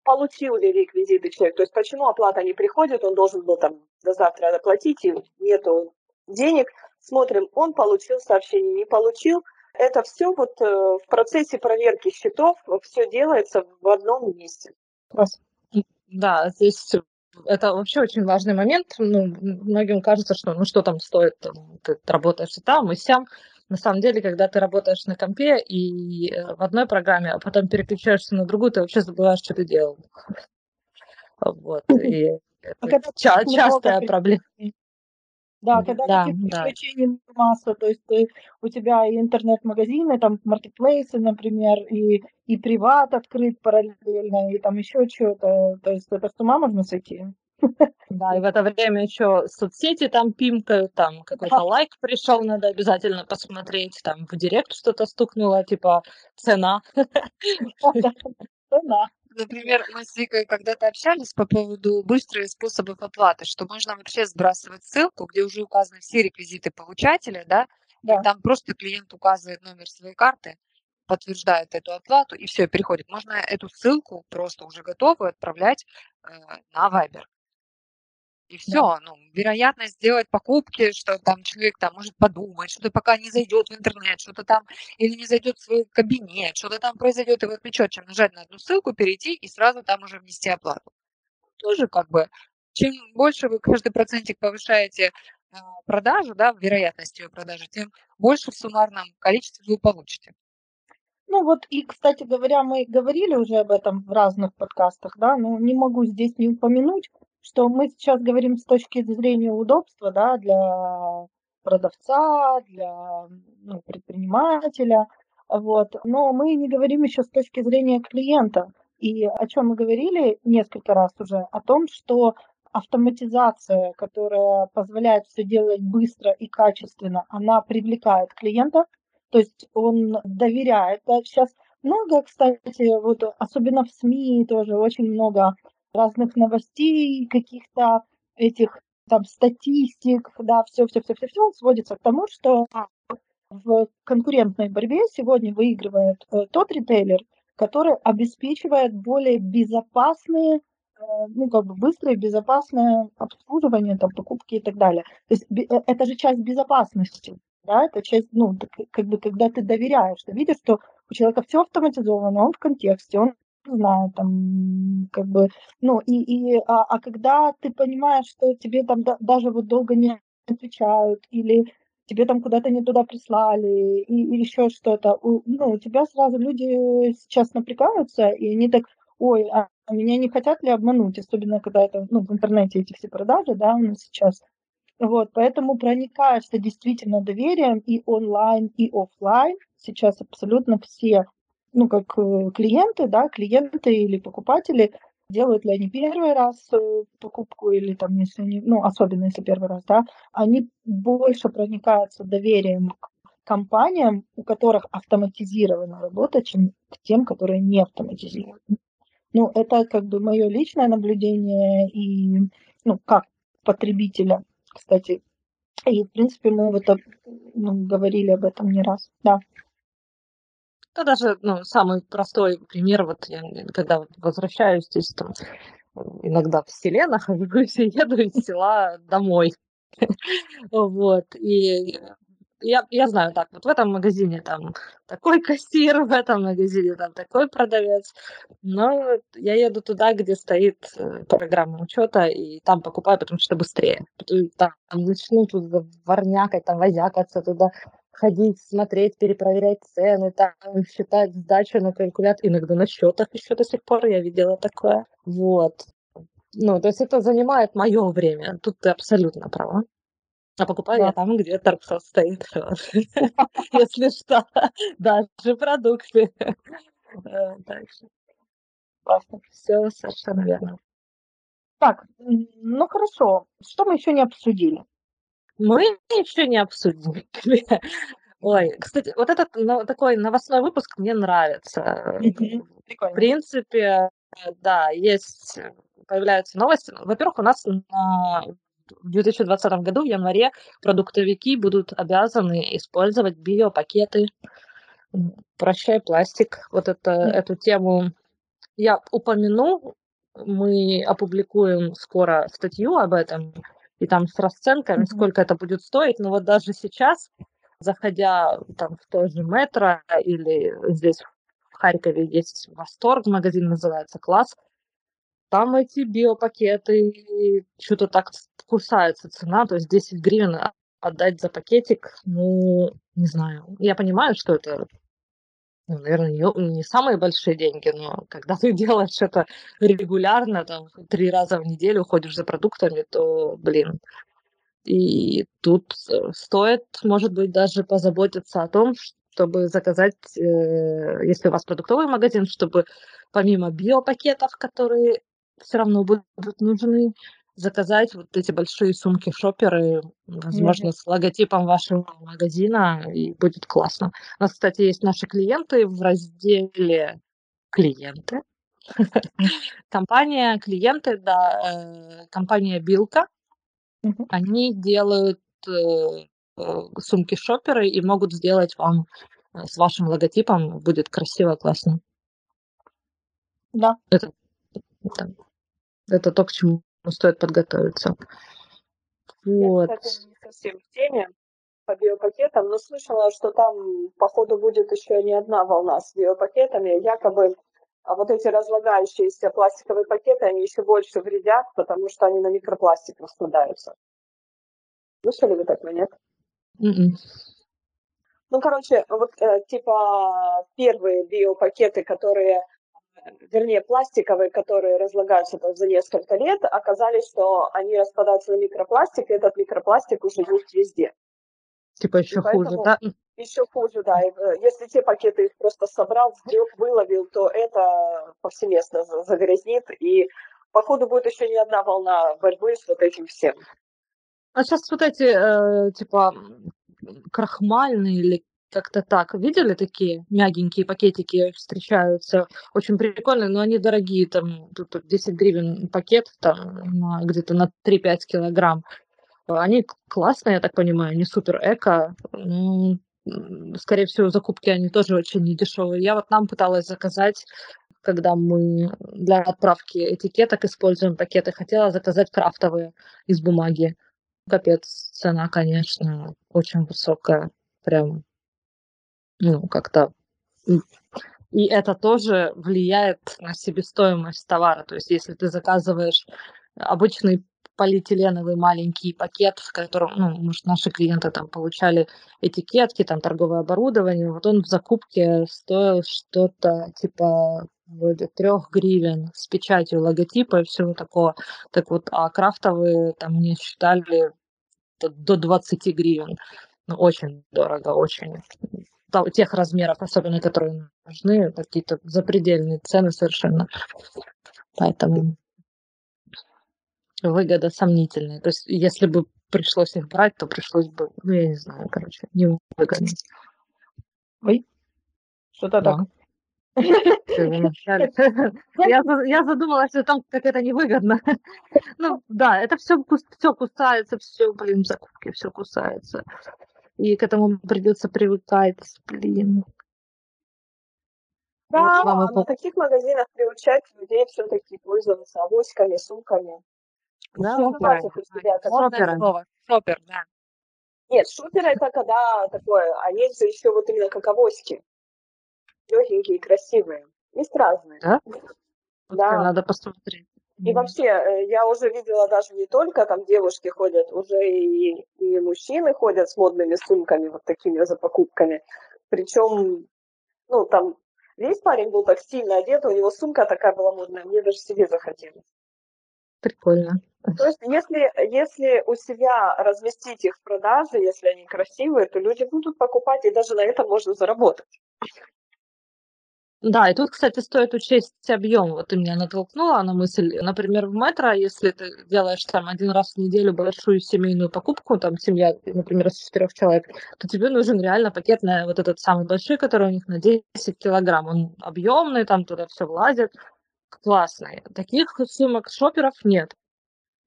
получил ли реквизиты человек, то есть почему оплата не приходит, он должен был там до завтра оплатить, и нету денег. Смотрим, он получил сообщение, не получил. Это все вот в процессе проверки счетов, все делается в одном месте. Да, здесь это вообще очень важный момент. Ну, многим кажется, что ну что там стоит, ты работаешь и там, и сям. На самом деле, когда ты работаешь на компе и в одной программе, а потом переключаешься на другую, ты вообще забываешь, что ты делал. Вот, и это частая проблема. Да, когда какие-то приключения масса, то есть у тебя и интернет-магазины, там маркетплейсы, например, и приват открыт параллельно, и там еще что-то, то есть это с ума можно сойти. Да, и в это время еще соцсети там пимкают, там какой-то лайк пришел, надо обязательно посмотреть, там в директ что-то стукнуло, типа цена. Цена. Например, мы с Викой когда-то общались по поводу быстрых способов оплаты, что можно вообще сбрасывать ссылку, где уже указаны все реквизиты получателя, да, да. И там просто клиент указывает номер своей карты, подтверждает эту оплату, и все, переходит. Можно эту ссылку просто уже готовую отправлять на Viber. И все, да. Ну, вероятность сделать покупки, что там человек там может подумать, что-то пока не зайдет в интернет, что-то там, или не зайдет в свой кабинет, что-то там произойдет, его отвлечет, чем нажать на одну ссылку, перейти и сразу там уже внести оплату. Тоже как бы, чем больше вы каждый процентик повышаете продажу, да, вероятность ее продажи, тем больше в суммарном количестве вы получите. Ну вот и, кстати говоря, мы говорили уже об этом в разных подкастах, да, но не могу здесь не упомянуть, что мы сейчас говорим с точки зрения удобства, да, для продавца, для предпринимателя, вот. Но мы не говорим еще с точки зрения клиента. И о чем мы говорили несколько раз уже, о том, что автоматизация, которая позволяет все делать быстро и качественно, она привлекает клиента, то есть он доверяет. Сейчас много, кстати, вот особенно в СМИ тоже очень много разных новостей, каких-то этих там статистик, да, все сводится к тому, что в конкурентной борьбе сегодня выигрывает тот ритейлер, который обеспечивает более безопасные, быстрое, безопасное обслуживание, там, покупки и так далее. То есть это же часть безопасности, да, это часть, когда ты доверяешь, ты видишь, что у человека все автоматизовано, он в контексте, он знаю, там, когда ты понимаешь, что тебе там даже вот долго не отвечают, или тебе там куда-то не туда прислали, или еще что-то, у тебя сразу люди сейчас напрягаются, и они так, ой, а меня не хотят ли обмануть, особенно когда это, в интернете эти все продажи, да, у нас сейчас. Вот, поэтому проникаешься действительно доверием и онлайн, и офлайн, сейчас абсолютно все клиенты, да, клиенты или покупатели, делают ли они первый раз покупку или там, если они, особенно если первый раз, да, они больше проникаются доверием к компаниям, у которых автоматизирована работа, чем к тем, которые не автоматизированы. Ну, это как бы мое личное наблюдение и, ну, как потребителя, кстати. И, в принципе, мы вот говорили об этом не раз, да. Да, даже, самый простой пример, вот я когда возвращаюсь, то есть там иногда в селе нахожусь и еду из села домой, вот, и... Я знаю, так, вот в этом магазине там такой кассир, в этом магазине там такой продавец, но я еду туда, где стоит программа учета, и там покупаю, потому что быстрее. Там начну тут ворнякать, там возякаться, туда ходить, смотреть, перепроверять цены, там считать сдачу на калькулятор, иногда на счетах еще до сих пор я видела такое. Вот. То есть это занимает мое время, тут ты абсолютно права. А покупаю я там, где Торгсофт стоит, если что, даже продукты. Все совершенно верно. Так, хорошо, что мы еще не обсудили? Мы еще не обсудили. Ой, кстати, вот этот такой новостной выпуск мне нравится. В принципе, да, появляются новости. Во-первых, у нас в 2020 году в январе продуктовики будут обязаны использовать биопакеты. Прощай, пластик. Вот эту тему я упомяну. Мы опубликуем скоро статью об этом. И там с расценками, сколько это будет стоить. Но вот даже сейчас, заходя там в тот же Metro или здесь в Харькове есть Восторг, магазин называется «Класс», там эти биопакеты что-то так кусается цена, то есть 10 гривен отдать за пакетик, не знаю. Я понимаю, что это, наверное, не самые большие деньги, но когда ты делаешь это регулярно, там, 3 раза в неделю ходишь за продуктами, то, и тут стоит, может быть, даже позаботиться о том, чтобы заказать, если у вас продуктовый магазин, чтобы помимо биопакетов, которые все равно будут нужны, заказать вот эти большие сумки-шопперы, возможно, с логотипом вашего магазина, и будет классно. У нас, кстати, есть наши клиенты в разделе «Клиенты». Компания «Клиенты», да, компания «Билка». Они делают сумки-шопперы и могут сделать вам с вашим логотипом. Будет красиво, классно. Да. Это то, к чему стоит подготовиться. Вот. Я, кстати, не совсем в теме по биопакетам, но слышала, что там, походу, будет еще не одна волна с биопакетами. Якобы вот эти разлагающиеся пластиковые пакеты, они еще больше вредят, потому что они на микропластик распадаются. Слышали вы такое, нет? Mm-mm. Первые биопакеты, пластиковые, которые разлагаются за несколько лет, оказались, что они распадаются на микропластик, и этот микропластик уже есть везде. Еще хуже, да? Еще хуже, да. Если те пакеты их просто собрал, сгреб, выловил, то это повсеместно загрязнит, и, походу, будет еще не одна волна борьбы с вот этим всем. А сейчас вот эти, крахмальные или как-то так. Видели такие мягенькие пакетики встречаются? Очень прикольные, но они дорогие. Там тут 10 гривен пакет, там где-то на 3-5 килограмм. Они классные, я так понимаю, не супер эко. Ну, скорее всего, закупки они тоже очень недешевые. Я нам пыталась заказать, когда мы для отправки этикеток используем пакеты, хотела заказать крафтовые из бумаги. Капец, цена, конечно, очень высокая. Прям как-то. И это тоже влияет на себестоимость товара. То есть, если ты заказываешь обычный полиэтиленовый маленький пакет, в котором, может, наши клиенты там получали этикетки, там торговое оборудование, вот он в закупке стоил что-то типа вроде 3 гривен с печатью логотипа и всего такого. Так вот, а крафтовые там мне считали до 20 гривен. Очень дорого, очень. Тех размеров, особенно которые нужны, какие-то запредельные цены совершенно. Поэтому выгода сомнительная. То есть, если бы пришлось их брать, то пришлось бы, ну, я не знаю, короче, невыгодно. Ой, что-то да. Так. Я задумалась, что там как-то невыгодно. Ну, да, это все кусается, все, блин, закупки, все кусается. И к этому придется привыкать, блин. Да, вот на таких магазинах приучать людей все-таки пользоваться авоськами, сумками. Да, шопер, да. Нет, шопер это когда такое, а есть же еще вот именно как авоськи. Легенькие, красивые. Есть разные. Да? Да. Надо посмотреть. И вообще, я уже видела даже не только там девушки ходят, уже и мужчины ходят с модными сумками, вот такими за покупками. Причем, ну, там весь парень был так сильно одет, у него сумка такая была модная, мне даже себе захотелось. Прикольно. То есть, если у себя разместить их в продаже, если они красивые, то люди будут покупать, и даже на этом можно заработать. Да, и тут, кстати, стоит учесть объем. Вот ты меня натолкнула на мысль. Например, в Metro, если ты делаешь там один раз в неделю большую семейную покупку, там семья, например, из 4 человек, то тебе нужен реально пакет на вот этот самый большой, который у них на 10 килограмм. Он объемный, там туда все влазит. Классный. Таких сумок шоперов нет.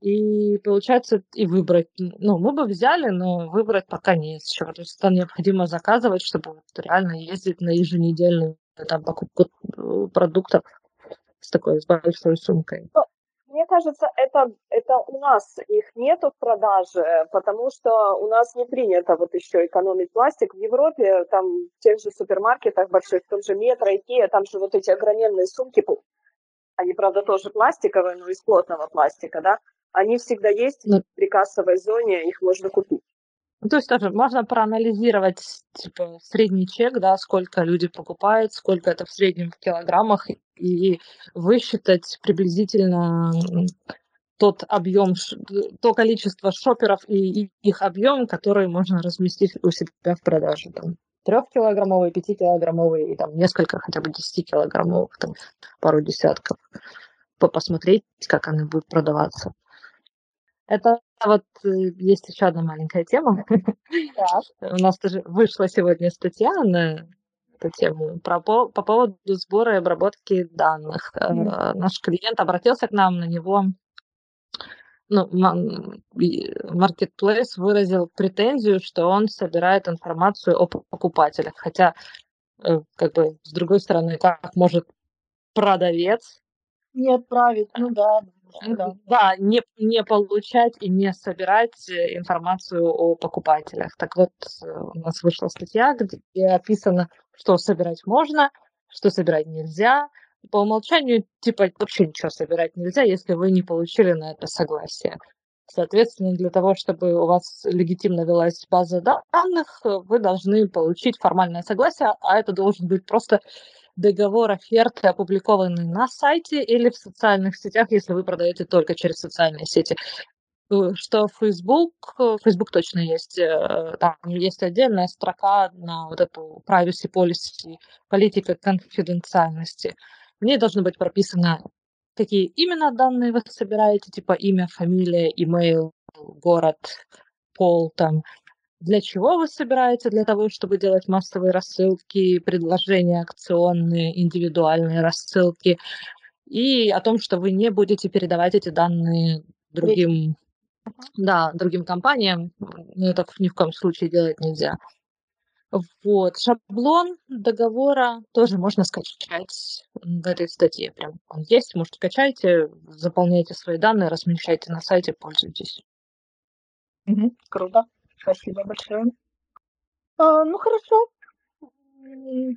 И получается, и выбрать. Ну, мы бы взяли, но выбрать пока не из чего. То есть там необходимо заказывать, чтобы реально ездить на еженедельную там покупку продуктов с такой, с большой сумкой. Мне кажется, это у нас их нету в продаже, потому что у нас не принято вот еще экономить пластик. В Европе, там, в тех же супермаркетах больших, в том же Metro, IKEA, там же вот эти огроменные сумки, они, правда, тоже пластиковые, но из плотного пластика, да, они всегда есть, при кассовой зоне их можно купить. То есть тоже можно проанализировать типа средний чек, да, сколько люди покупают, сколько это в среднем в килограммах, и высчитать приблизительно тот объем, то количество шоперов и их объем, который можно разместить у себя в продаже. Там 3-килограммовые, 5-килограммовые и там несколько, хотя бы 10-килограммовых, там пару десятков. Посмотреть, как они будут продаваться. Это вот есть еще одна маленькая тема. У нас тоже вышла сегодня статья на эту тему по поводу сбора и обработки данных. Наш клиент обратился к нам, на него Marketplace выразил претензию, что он собирает информацию о покупателях. Хотя, как бы, с другой стороны, как может продавец не отправить, ну да. Да, не получать и не собирать информацию о покупателях. Так вот, у нас вышла статья, где описано, что собирать можно, что собирать нельзя. По умолчанию, типа, вообще ничего собирать нельзя, если вы не получили на это согласие. Соответственно, для того, чтобы у вас легитимно велась база данных, вы должны получить формальное согласие, а это должен быть просто договор оферты, опубликованный на сайте или в социальных сетях, если вы продаете только через социальные сети. Что Facebook точно есть, там есть отдельная строка на вот эту privacy policy, политика конфиденциальности. В ней должно быть прописано, какие именно данные вы собираете, типа имя, фамилия, имейл, город, пол, там. Для чего вы собираете? Для того, чтобы делать массовые рассылки, предложения акционные, индивидуальные рассылки. И о том, что вы не будете передавать эти данные другим компаниям. Но это ни в коем случае делать нельзя. Вот. Шаблон договора тоже можно скачать в этой статье. Прям он есть, может, скачайте, заполняйте свои данные, размещайте на сайте, пользуйтесь. Круто. Спасибо большое. Ну, хорошо.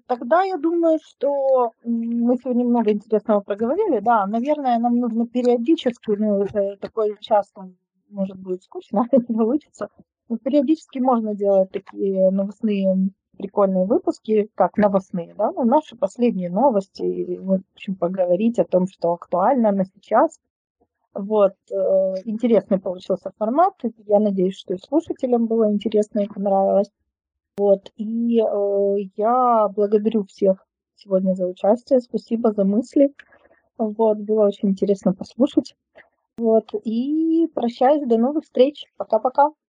Тогда я думаю, что мы сегодня много интересного проговорили. Да, наверное, нам нужно периодически, ну, такое часто может будет скучно, не получится, но периодически можно делать такие новостные прикольные выпуски, как новостные, да, ну, наши последние новости, и, в общем, поговорить о том, что актуально на сейчас. Вот, интересный получился формат. Я надеюсь, что и слушателям было интересно и понравилось. Вот, и я благодарю всех сегодня за участие. Спасибо за мысли. Вот, было очень интересно послушать. Вот. И прощаюсь. До новых встреч. Пока-пока.